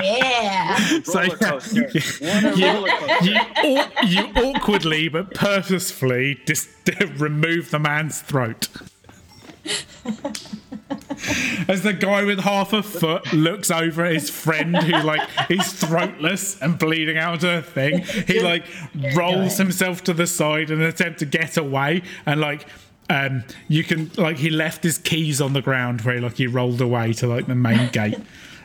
Yeah. So, yeah, yeah. You, you, you awkwardly but purposefully just remove the man's throat. As the guy with half a foot looks over at his friend who, like, is throatless and bleeding out of a thing, he, like, rolls himself to the side in an attempt to get away, and, like, um, you can, like, he left his keys on the ground where, like, he rolled away to, like, the main gate.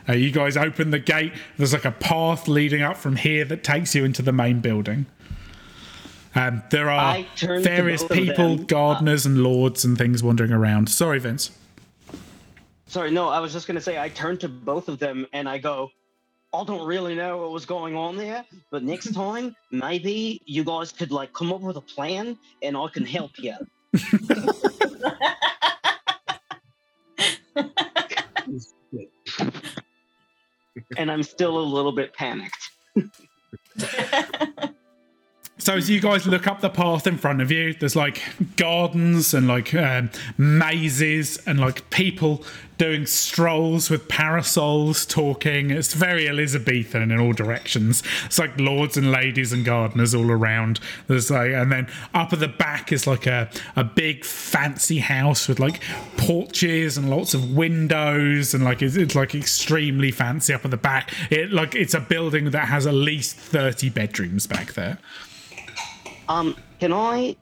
Uh, you guys open the gate. There's, like, a path leading up from here that takes you into the main building. Um, there are various people, gardeners and lords and things wandering around. Sorry, Vince. Sorry, no, I was just going to say, I turned to both of them and I go, I don't really know what was going on there, but next time, maybe you guys could, like, come up with a plan and I can help you. And I'm still a little bit panicked. So as you guys look up the path in front of you, there's, like, gardens and, like, um, mazes and, like, people doing strolls with parasols, talking. It's very Elizabethan in all directions. It's, like, lords and ladies and gardeners all around. There's, like, and then up at the back is, like, a, a big fancy house with, like, porches and lots of windows and, like, it's, it's, like, extremely fancy up at the back. It, like, it's a building that has at least thirty bedrooms back there. Um, can I,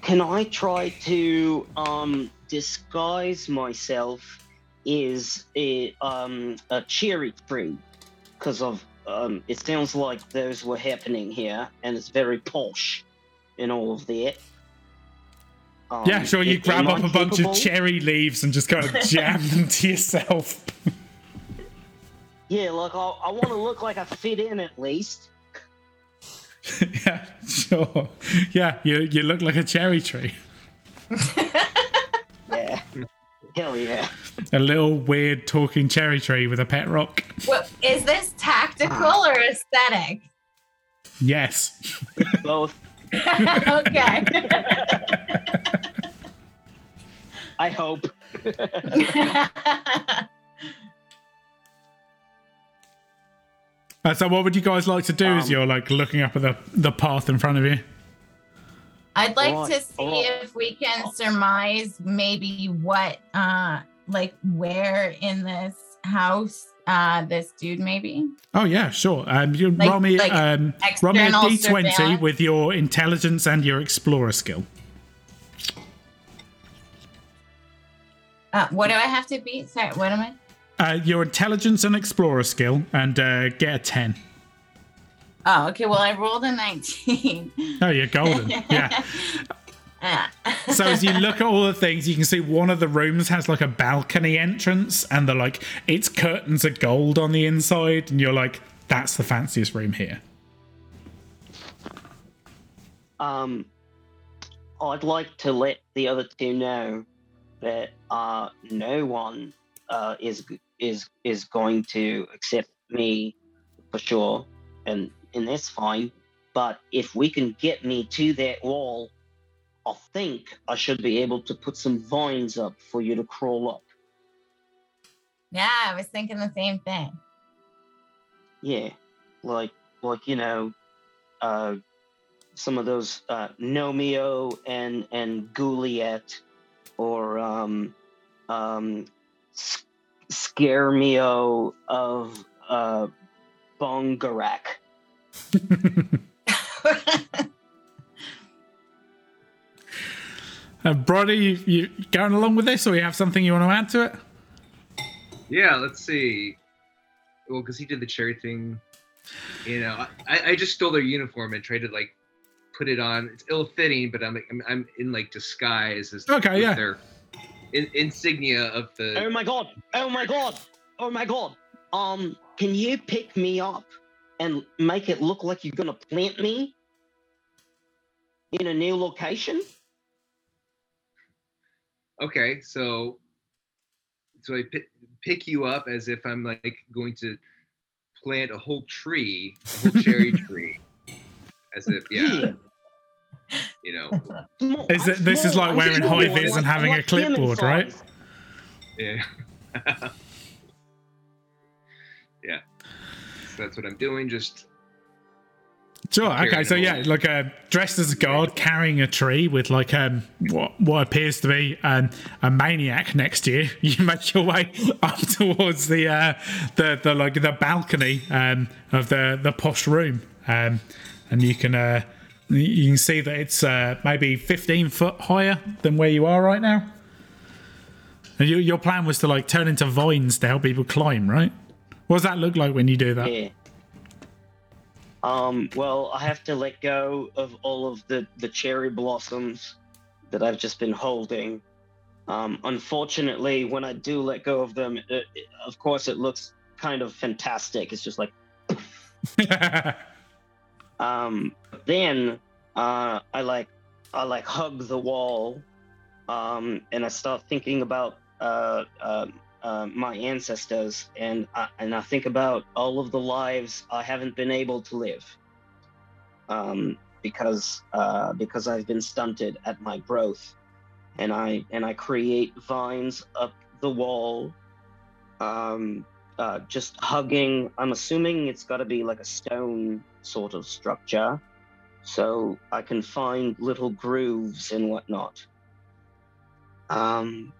can I try to, um, disguise myself as a, um, a cherry tree? Because of, um, it sounds like those were happening here, and it's very posh and all of that. Um, yeah, sure, you grab up a bunch of cherry leaves and just kind of jam them to yourself. Yeah, like, I, I want to look like I fit in at least. Yeah, sure. Yeah, you you look like a cherry tree. Yeah. Hell yeah. A little weird talking cherry tree with a pet rock. Well, is this tactical or aesthetic? Yes. Both. Okay. I hope. Uh, so what would you guys like to do um, as you're, like, looking up at the, the path in front of you? I'd like oh, to see oh. if we can surmise maybe what, uh, like, where in this house uh, this dude may be. Oh, yeah, sure. Um, you like, roll me, like um, roll me a D twenty with your intelligence and your explorer skill. Uh, what do I have to beat? Sorry, what am I? Uh, your intelligence and explorer skill, and uh, get a ten. Oh, okay. Well, I rolled a nineteen. Oh, you're golden. Yeah. So as you look at all the things, you can see one of the rooms has, like, a balcony entrance, and the, like, its curtains are gold on the inside, and you're like, that's the fanciest room here. Um, I'd like to let the other two know that uh, no one uh, is is is going to accept me for sure, and and that's fine, but if we can get me to that wall, I think I should be able to put some vines up for you to crawl up. Yeah, I was thinking the same thing. Yeah, like like you know, uh, some of those uh, Nomeo and and Gouliet, or um um. Scaremio of uh, Bongarak. uh, Brody, you, you going along with this, or you have something you want to add to it? Yeah, let's see. Well, because he did the cherry thing, you know. I, I just stole their uniform and tried to, like, put it on. It's ill-fitting, but I'm I'm, I'm in, like, disguise as okay, yeah. Their In- insignia of the oh my god oh my god oh my god um can you pick me up and make it look like you're gonna plant me in a new location? Okay, so so I p- pick you up as if I'm, like, going to plant a whole tree a whole cherry tree as if yeah, yeah. You know, is it, this is like wearing high vis and having a clipboard, right? Yeah. Yeah. So that's what I'm doing. Just Sure. Okay. So yeah, like uh, dressed as a guard, carrying a tree with like um what what appears to be um a maniac next to you. You make your way up towards the uh the, the like the balcony um of the the posh room um and you can uh you can see that it's uh maybe fifteen foot higher than where you are right now. And you, your plan was to like turn into vines to help people climb, right? What does that look like when you do that? Yeah. Um, well, I have to let go of all of the, the cherry blossoms that I've just been holding. Um, unfortunately, when I do let go of them, it, it, of course, it looks kind of fantastic. It's just like... um, then uh, I like I like hug the wall um, and I start thinking about uh, uh, Uh, my ancestors, and I, and I think about all of the lives I haven't been able to live um, because uh, because I've been stunted at my growth, and I and I create vines up the wall, um, uh, just hugging. I'm assuming it's got to be like a stone sort of structure, so I can find little grooves and whatnot. Um.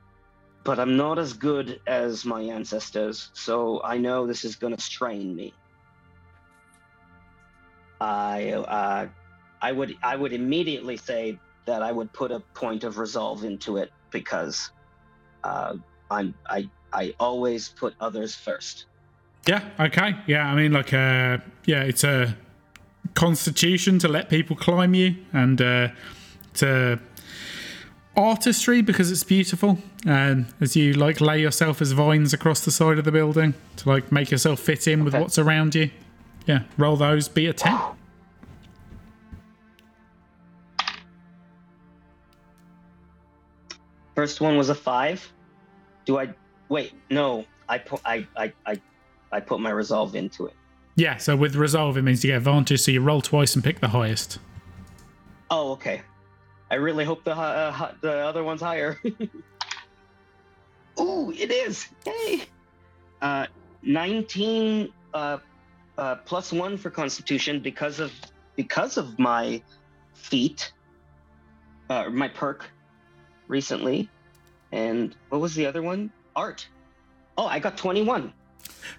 But I'm not as good as my ancestors, so I know this is going to strain me. I, uh, I would, I would immediately say that I would put a point of resolve into it because uh, I'm, I, I always put others first. Yeah. Okay. Yeah. I mean, like, uh, yeah, it's a constitution to let people climb you, and uh, to. Artistry because it's beautiful, and um, as you like lay yourself as vines across the side of the building to like make yourself fit in with okay. what's around you. Yeah, roll those. Be a ten. First one was a five. Do I wait? No, I put I I I, I put my resolve into it. Yeah, so with resolve it means you get advantage. So you roll twice and pick the highest. Oh, okay. I really hope the uh, the other one's higher. Ooh, it is. Hey, uh, nineteen uh, uh, plus one for Constitution because of because of my feat, uh, my perk recently, and what was the other one? Art. Oh, I got twenty-one.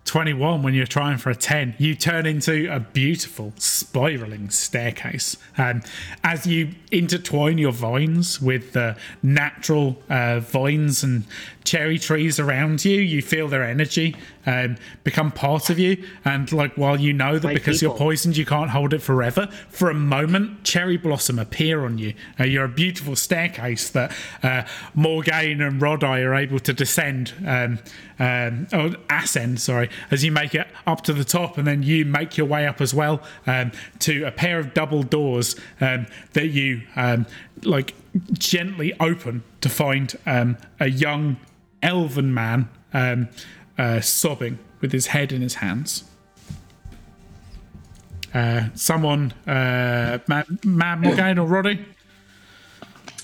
twenty-one when you're trying for a ten, you turn into a beautiful spiraling staircase, and um, as you intertwine your vines with the natural uh, vines and cherry trees around you, you feel their energy um, become part of you, and like while you know that My because people. You're poisoned you can't hold it forever, for a moment cherry blossom appear on you. Uh, you're a beautiful staircase that uh, Morgaine and Roddy are able to descend um, um, or ascend sorry as you make it up to the top, and then you make your way up as well um, to a pair of double doors um, that you um, like gently open to find um, a young elven man um, uh, sobbing with his head in his hands. Uh, someone, uh, Mad Morgaine or Roddy?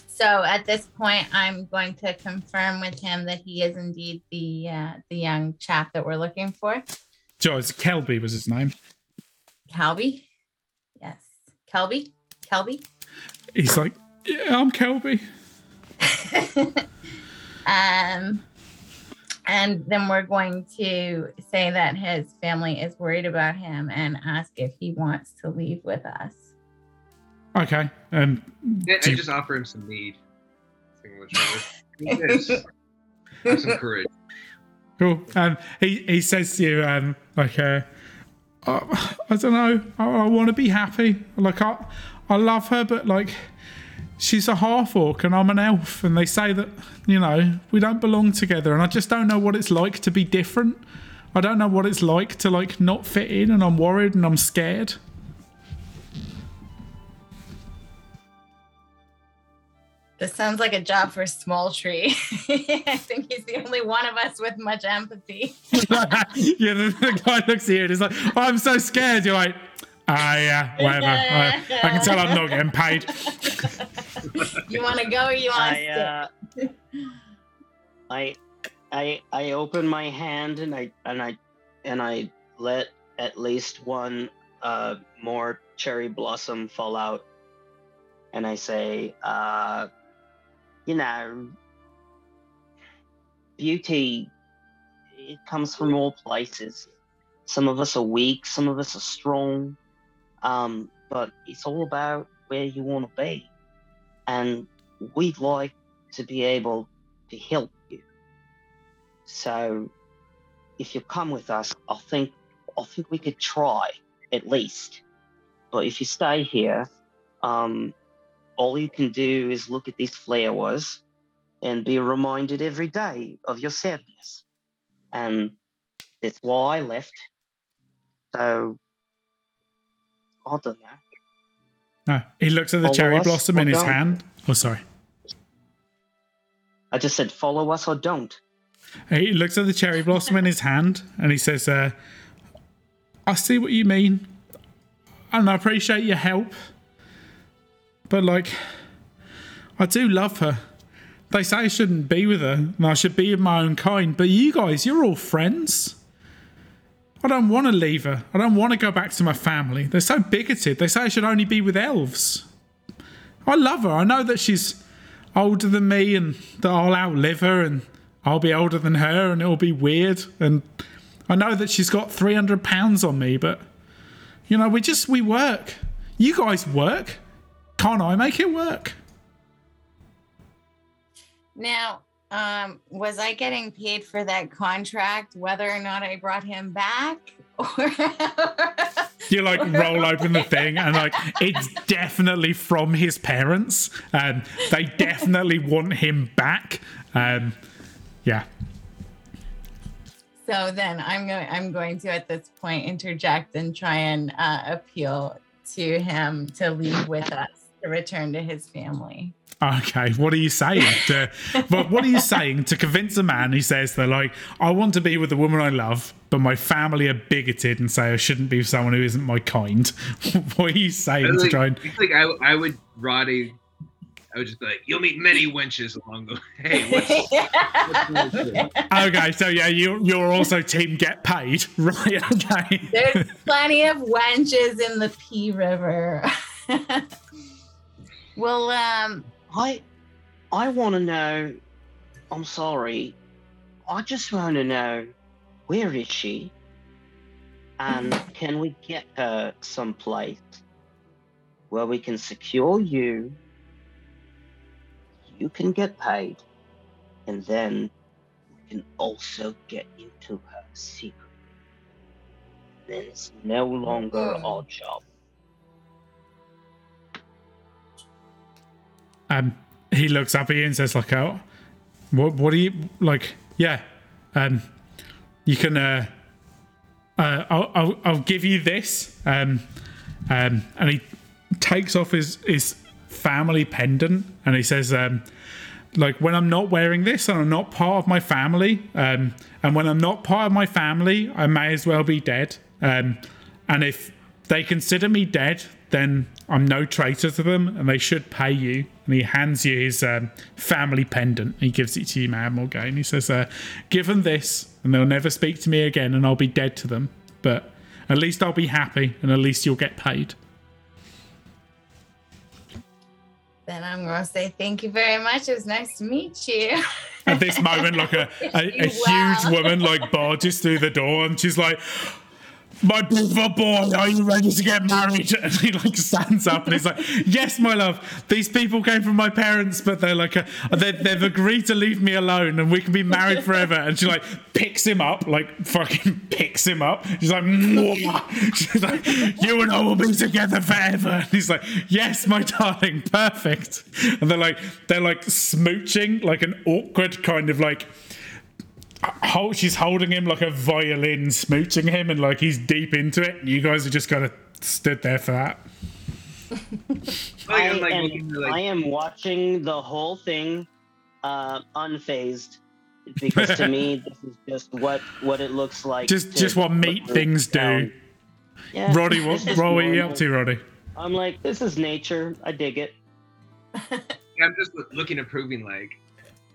So at this point, I'm going to confirm with him that he is indeed the uh, the young chap that we're looking for. Sure, it's Kelby was his name. Kelby? Yes. Kelby? Kelby? He's like, yeah, I'm Kelby. Um, and then we're going to say that his family is worried about him and ask if he wants to leave with us. Okay. Um, yeah, I you... just offer him some mead. Have some courage. Cool. Um, he, he says to you, um, like, uh, I, I don't know, I, I want to be happy. Like, I, I love her, but like... she's a half-orc and I'm an elf, and they say that, you know, we don't belong together, and I just don't know what it's like to be different. I don't know what it's like to, like, not fit in, and I'm worried and I'm scared. This sounds like a job for Smol Tree. I think he's the only one of us with much empathy. Yeah, the, the guy looks at you and is like, oh, I'm so scared. You're like... Ah, uh, yeah, whatever. I, I can tell I'm not getting paid. You want to go? You want to stick? Uh, I, I, I open my hand and I and I and I let at least one uh, more cherry blossom fall out, and I say, uh, you know, beauty, it comes from all places. Some of us are weak, some of us are strong, um, but it's all about where you want to be. And we'd like to be able to help you. So if you come with us, I think I think we could try at least. But if you stay here, um, all you can do is look at these flowers and be reminded every day of your sadness. And that's why I left. So I don't know. No, he looks at the follow cherry us, blossom in his don't. hand. Oh, sorry. I just said, follow us or don't. He looks at the cherry blossom in his hand and he says, uh, I see what you mean. And I appreciate your help. But, like, I do love her. They say I shouldn't be with her and I should be of my own kind. But you guys, you're all friends. I don't want to leave her. I don't want to go back to my family. They're so bigoted. They say I should only be with elves. I love her. I know that she's older than me and that I'll outlive her and I'll be older than her and it'll be weird. And I know that she's got three hundred pounds on me, but, you know, we just, we work. You guys work. Can't I make it work? Now... Um, was I getting paid for that contract, whether or not I brought him back? Or you like roll open the thing and like it's definitely from his parents. Um, they definitely want him back. Um, yeah. So then I'm going. I'm going to at this point interject and try and uh, appeal to him to leave with us, to return to his family. Okay, what are you saying? To, but what are you saying to convince a man who says they're like, I want to be with the woman I love, but my family are bigoted and say I shouldn't be with someone who isn't my kind? What are you saying I, like, to try and? I think I, I would, Roddy. I was just like, you'll meet many wenches along the way. Hey, what's, what's the okay, so yeah, you, you're also team get paid, right? Okay. There's plenty of wenches in the Pea River. Well, um. I I want to know, I'm sorry, I just want to know, where is she? And can we get her someplace where we can secure you, you can get paid, and then we can also get into her secret. Then it's no longer our job. Um, he looks up at you and says, like, oh, what, what do you, like, yeah, um, you can, uh, uh I'll, I'll, I'll give you this. Um, um, and he takes off his, his family pendant and he says, um, like, when I'm not wearing this and I'm not part of my family, um, and when I'm not part of my family, I may as well be dead. Um, and if they consider me dead, then I'm no traitor to them and they should pay you. And he hands you his um, family pendant. He gives it to you, Mad Morgaine. He says, uh, give them this and they'll never speak to me again and I'll be dead to them. But at least I'll be happy and at least you'll get paid. Then I'm going to say thank you very much. It was nice to meet you. At this moment, like a, a, a huge woman like barges through the door and she's like... My boy, are you ready to get married? And he like stands up and he's like, yes, my love. These people came from my parents, but they're like, a, they, they've agreed to leave me alone and we can be married forever. And she like picks him up, like fucking picks him up. She's like, mwah. She's like, you and I will be together forever. And he's like, yes, my darling, perfect. And they're like, they're like smooching, like an awkward kind of like, she's holding him like a violin, smooching him, and like he's deep into it. You guys are just kind of stood there for that. I, am, I am watching the whole thing uh, unfazed because to me this is just what, what it looks like. Just just what meat things do. Yeah, Roddy, what, what are you up to, Roddy? I'm like, this is nature. I dig it. Yeah, I'm just looking approving, like.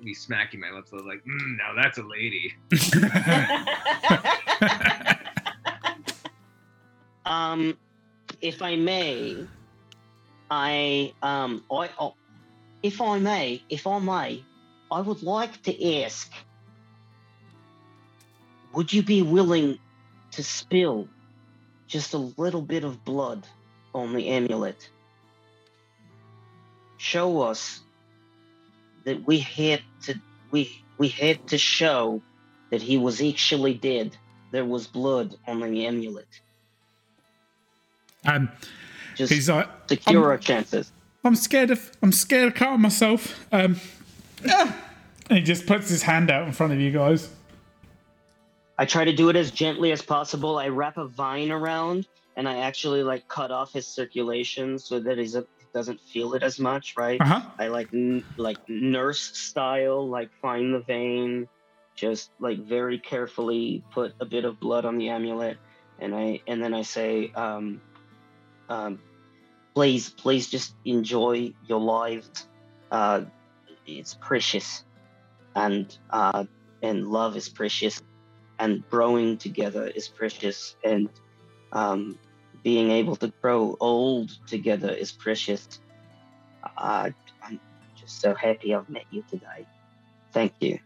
Be smacking my lips. I was like, mm, now that's a lady. um, if I may, I um I oh, if I may, if I may, I would like to ask, would you be willing to spill just a little bit of blood on the amulet? Show us that we had to we we had to show that he was actually dead. There was blood on the amulet. Um, just he's like, secure I'm, our chances. I'm scared of I'm scared of cutting myself. Um, and he just puts his hand out in front of you guys. I try to do it as gently as possible. I wrap a vine around and I actually like cut off his circulation so that he's a, doesn't feel it as much, right? Uh-huh. I like n- like nurse style, like find the vein, just like very carefully put a bit of blood on the amulet, and I and then I say, um, um, please, please just enjoy your lives. Uh, it's precious, and uh, and love is precious, and growing together is precious, and um, being able to grow old together is precious. Uh, I'm just so happy I've met you today. Thank you.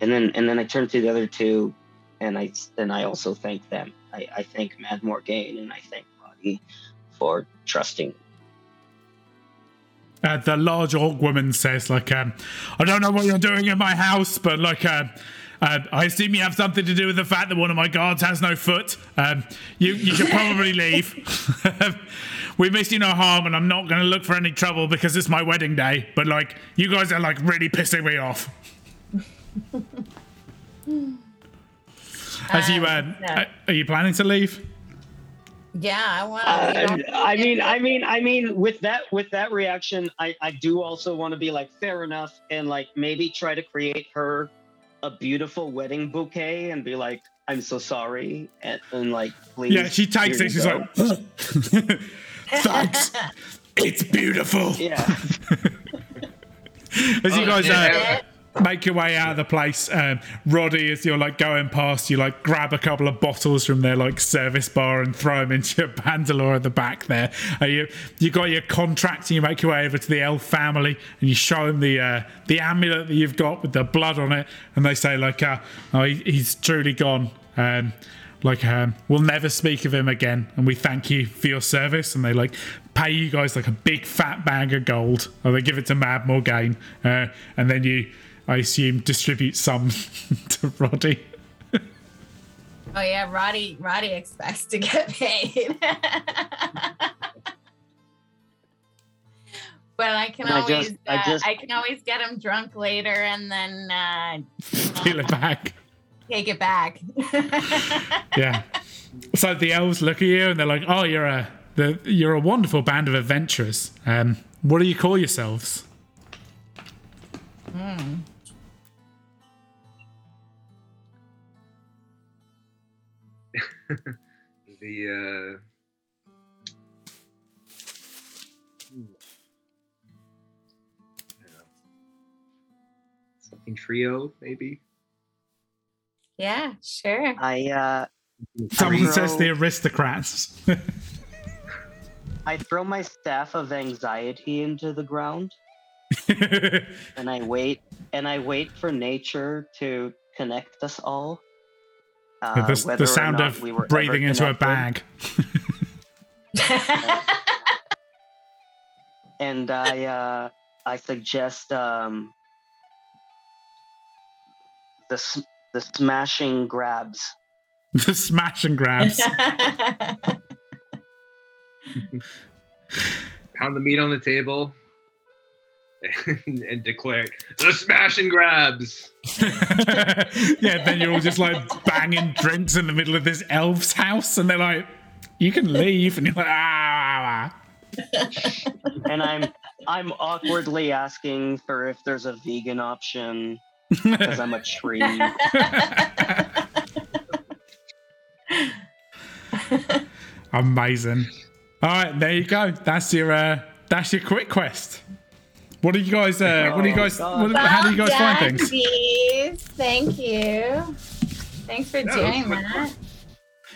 And then, and then I turn to the other two, and I and I also thank them. I, I thank Mad Morgaine and I thank Roddy for trusting. Uh, the large orc woman says, "Like, um, I don't know what you're doing in my house, but like, uh, uh, I assume you have something to do with the fact that one of my guards has no foot. Um, you you should probably leave. We miss you no harm, and I'm not going to look for any trouble because it's my wedding day. But like, you guys are like really pissing me off." As um, you uh, no. Are you planning to leave? Yeah, I want to. Uh, I mean, I mean, I mean, with that, with that reaction, I, I do also want to be like, fair enough, and like maybe try to create her a beautiful wedding bouquet and be like, I'm so sorry, and, and like, please. Yeah, she takes it. She's go. like, thanks. It's beautiful. Yeah. As you guys are. Uh, Make your way out of the place. Um, Roddy, as you're like going past, you like grab a couple of bottles from their like service bar and throw them into your bandolier at the back there. Uh, you you got your contract and you make your way over to the elf family and you show them the uh, the amulet that you've got with the blood on it, and they say like, uh, "Oh, he, he's truly gone. Um, like, um, we'll never speak of him again, and we thank you for your service." And they like pay you guys like a big fat bag of gold, or they give it to Mad Morgaine, uh, and then you. I assume distribute some to Roddy. Oh yeah, Roddy. Roddy expects to get paid. But I can I always, just, uh, I, just... I can always get him drunk later and then uh, steal it back. Take it back. Yeah. So the elves look at you and they're like, "Oh, you're a the, you're a wonderful band of adventurers. Um, what do you call yourselves?" Hmm. the uh hmm. yeah. Something trio, maybe. Yeah, sure. I uh someone throw... says the aristocrats. I throw my staff of anxiety into the ground. and I wait, and I wait for nature to connect us all. Uh, the, the sound of we breathing into connected. a bag. uh, and I, uh, I suggest um, the sm- the smashing grabs. The smashing grabs. Pound the meat on the table. And, and declare the smash and grabs. Yeah, then you're all just like banging drinks in the middle of this elf's house, and they're like, "You can leave," and you're like, "Ah." And I'm I'm awkwardly asking for if there's a vegan option because I'm a tree. Amazing. All right, there you go. That's your uh, that's your quick quest. What do you guys? Uh, oh, what do you guys? What, well, how do you guys done, find things? Please. Thank you. Thanks for no, doing that.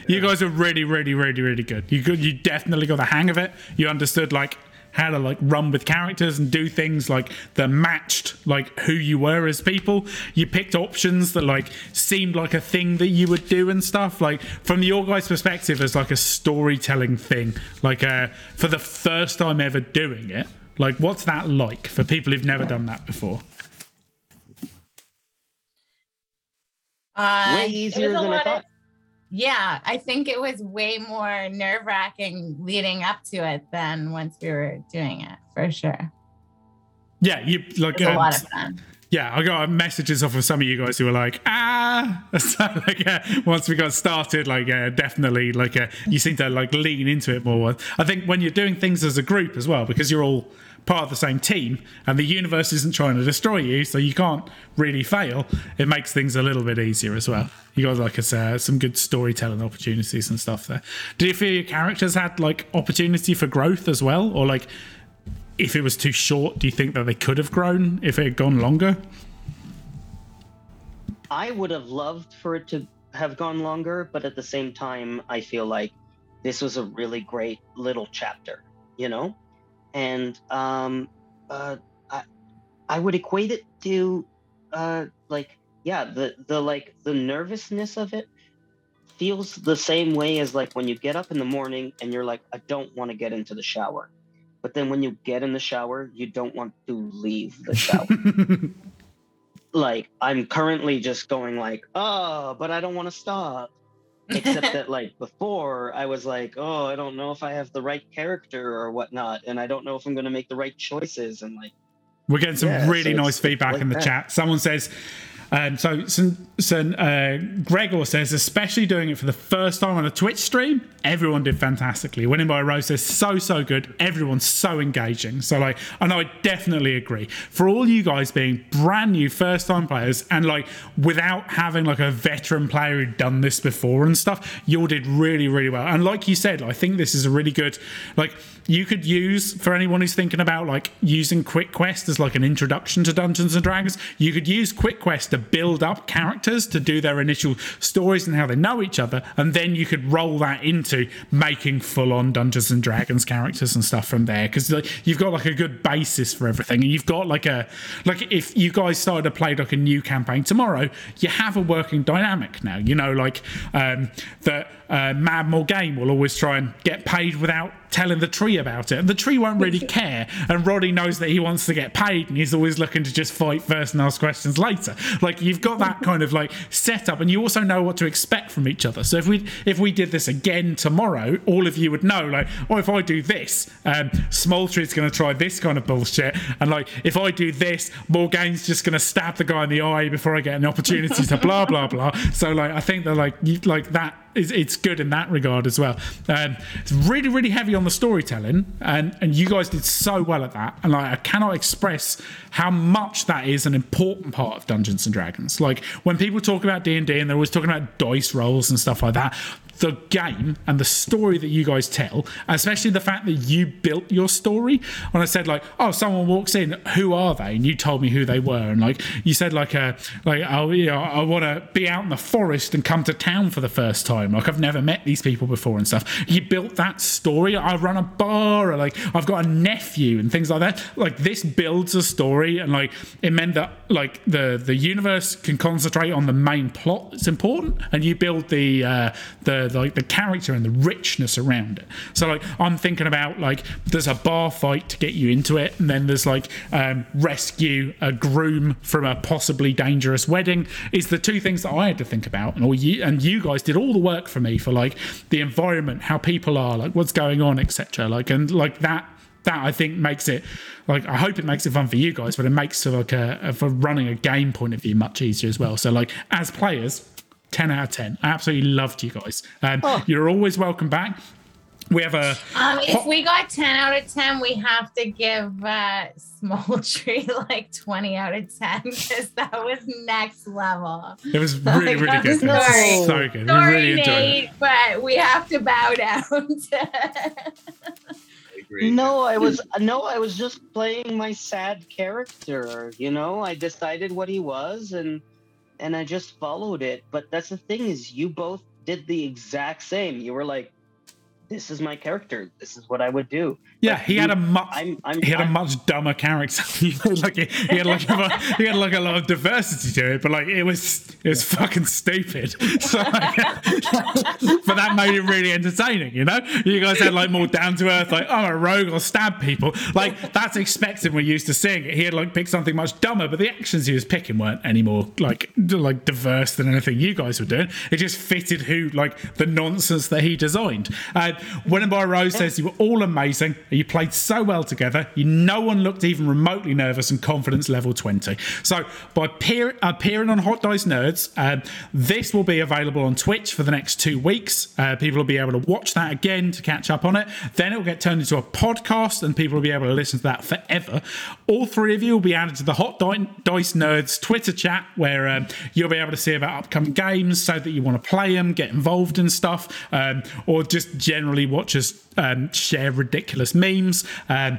You guys are really, really, really, really good. You could, you definitely got the hang of it. You understood like how to like run with characters and do things like that matched like who you were as people. You picked options that like seemed like a thing that you would do and stuff. Like from your guys' perspective as like a storytelling thing, like uh, for the first time ever doing it. Like what's that like for people who've never done that before? Uh, way easier than I thought. Of, yeah, I think it was way more nerve-wracking leading up to it than once we were doing it, for sure. Yeah, you like um, a lot of fun. Yeah, I got messages off of some of you guys who were like, ah. So, like, uh, once we got started, like uh, definitely, like uh, you seem to like lean into it more. I think when you're doing things as a group as well, because you're all part of the same team and the universe isn't trying to destroy you, so you can't really fail, it makes things a little bit easier as well. You got like a, uh, some good storytelling opportunities and stuff there. Do you feel your characters had like opportunity for growth as well, or like if it was too short, do you think that they could have grown if it had gone longer? I would have loved for it to have gone longer, but at the same time I feel like this was a really great little chapter, you know? And um, uh, I, I would equate it to uh, like, yeah, the, the like the nervousness of it feels the same way as like when you get up in the morning and you're like, I don't want to get into the shower. But then when you get in the shower, you don't want to leave the shower. Like I'm currently just going like, oh, but I don't want to stop. Except that, like, before, I was like, oh, I don't know if I have the right character or whatnot, and I don't know if I'm going to make the right choices. And, like, we're getting some yeah, really so nice feedback like in the that. chat. Someone says, um, so, so, so uh, Gregor says, especially doing it for the first time on a Twitch stream, everyone did fantastically. Winning by a row says, so, so good. Everyone's so engaging. So, like, I know I definitely agree. For all you guys being brand new first-time players and, like, without having, like, a veteran player who'd done this before and stuff, you all did really, really well. And like you said, I think this is a really good, like, you could use, for anyone who's thinking about, like, using Quick Quest as, like, an introduction to Dungeons and Dragons, you could use Quick Quest to build up characters to do their initial stories and how they know each other, and then you could roll that into making full-on Dungeons and Dragons characters and stuff from there, because like, you've got like a good basis for everything, and you've got like a like if you guys started to play like a new campaign tomorrow, you have a working dynamic now, you know, like um that uh Mad Morgaine will always try and get paid without telling the tree about it, and the tree won't really care, and Roddy knows that he wants to get paid and he's always looking to just fight first and ask questions later. Like you've got that kind of like setup, and you also know what to expect from each other. So if we if we did this again tomorrow, all of you would know like, oh, if I do this, um Smol Tree's going to try this kind of bullshit, and like if I do this, Morgaine's just going to stab the guy in the eye before I get an opportunity to blah blah blah. So like I think that like you like that it's good in that regard as well. Um, it's really, really heavy on the storytelling, and, and you guys did so well at that. And like, I cannot express how much that is an important part of Dungeons and Dragons. Like when people talk about D and D and they're always talking about dice rolls and stuff like that, the game and the story that you guys tell, especially the fact that you built your story. When I said like, oh, someone walks in, who are they? And you told me who they were. And like you said like, uh, like oh, you know, I want to be out in the forest and come to town for the first time. Like I've never met these people before and stuff. You built that story. I run a bar, or like I've got a nephew and things like that. Like this builds a story, and like it meant that like the the universe can concentrate on the main plot that's important, and you build the uh the, the like the character and the richness around it. So like I'm thinking about like there's a bar fight to get you into it, and then there's like um rescue a groom from a possibly dangerous wedding is the two things that I had to think about, and all you and you guys did all the work for me for like the environment, how people are, like what's going on, etc. Like and like that that I think makes it like I hope it makes it fun for you guys, but it makes like a for running a game point of view much easier as well. So like as players, ten out of ten, I absolutely loved you guys, and um, oh. You're always welcome back. We have a um if hot- we got ten out of ten, we have to give uh Smol Tree like twenty out of ten, because that was next level. It was really, like, really good. Sorry. It was so good. Sorry, we really enjoyed Nate, it. But we have to bow down to I agree. No, I was no, I was just playing my sad character, you know. I decided what he was, and and I just followed it. But that's the thing, is you both did the exact same. You were like, this is my character. This is what I would do. Yeah, like, he, he had a much I'm, I'm, he had I'm, a much dumber character. like he, he had like a, he had like a lot of diversity to it, but like it was it was fucking stupid. So, like, but that made it really entertaining, you know. You guys had like more down to earth, like I'm a rogue, I'll stab people. Like that's expected. We're used to seeing it. He had like picked something much dumber, but the actions he was picking weren't any more like like diverse than anything you guys were doing. It just fitted who like the nonsense that he designed. Uh, Winnebar Rose says you were all amazing. You played so well together. You, no one looked even remotely nervous, and confidence level twenty. So by peer, appearing on Hot Dice Nerds, um, this will be available on Twitch for the next two weeks. Uh, people will be able to watch that again to catch up on it. Then it will get turned into a podcast, and people will be able to listen to that forever. All three of you will be added to the Hot Dice Nerds Twitter chat, where um, you'll be able to see about upcoming games, so that you want to play them, get involved in stuff, um, or just generally Generally, watch us um, share ridiculous memes. Um,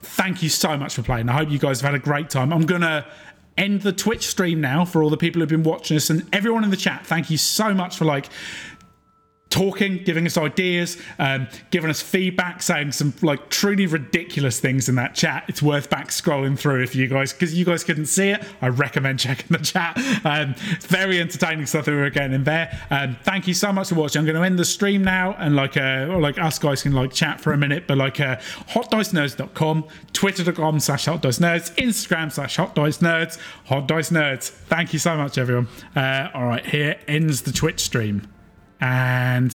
thank you so much for playing. I hope you guys have had a great time. I'm gonna end the Twitch stream now for all the people who've been watching us, and everyone in the chat, thank you so much for like talking, giving us ideas, um, giving us feedback, saying some like truly ridiculous things in that chat. It's worth back scrolling through if you guys, because you guys couldn't see it. I recommend checking the chat. Um, it's very entertaining stuff that we were getting in there. Um, thank you so much for watching. I'm going to end the stream now, and like uh, or, like us guys can like chat for a minute, but like uh, hot dice nerds dot com, twitter.com slash hotdicenerds, Instagram slash hotdicenerds, hotdicenerds. Thank you so much, everyone. Uh, all right, here ends the Twitch stream. And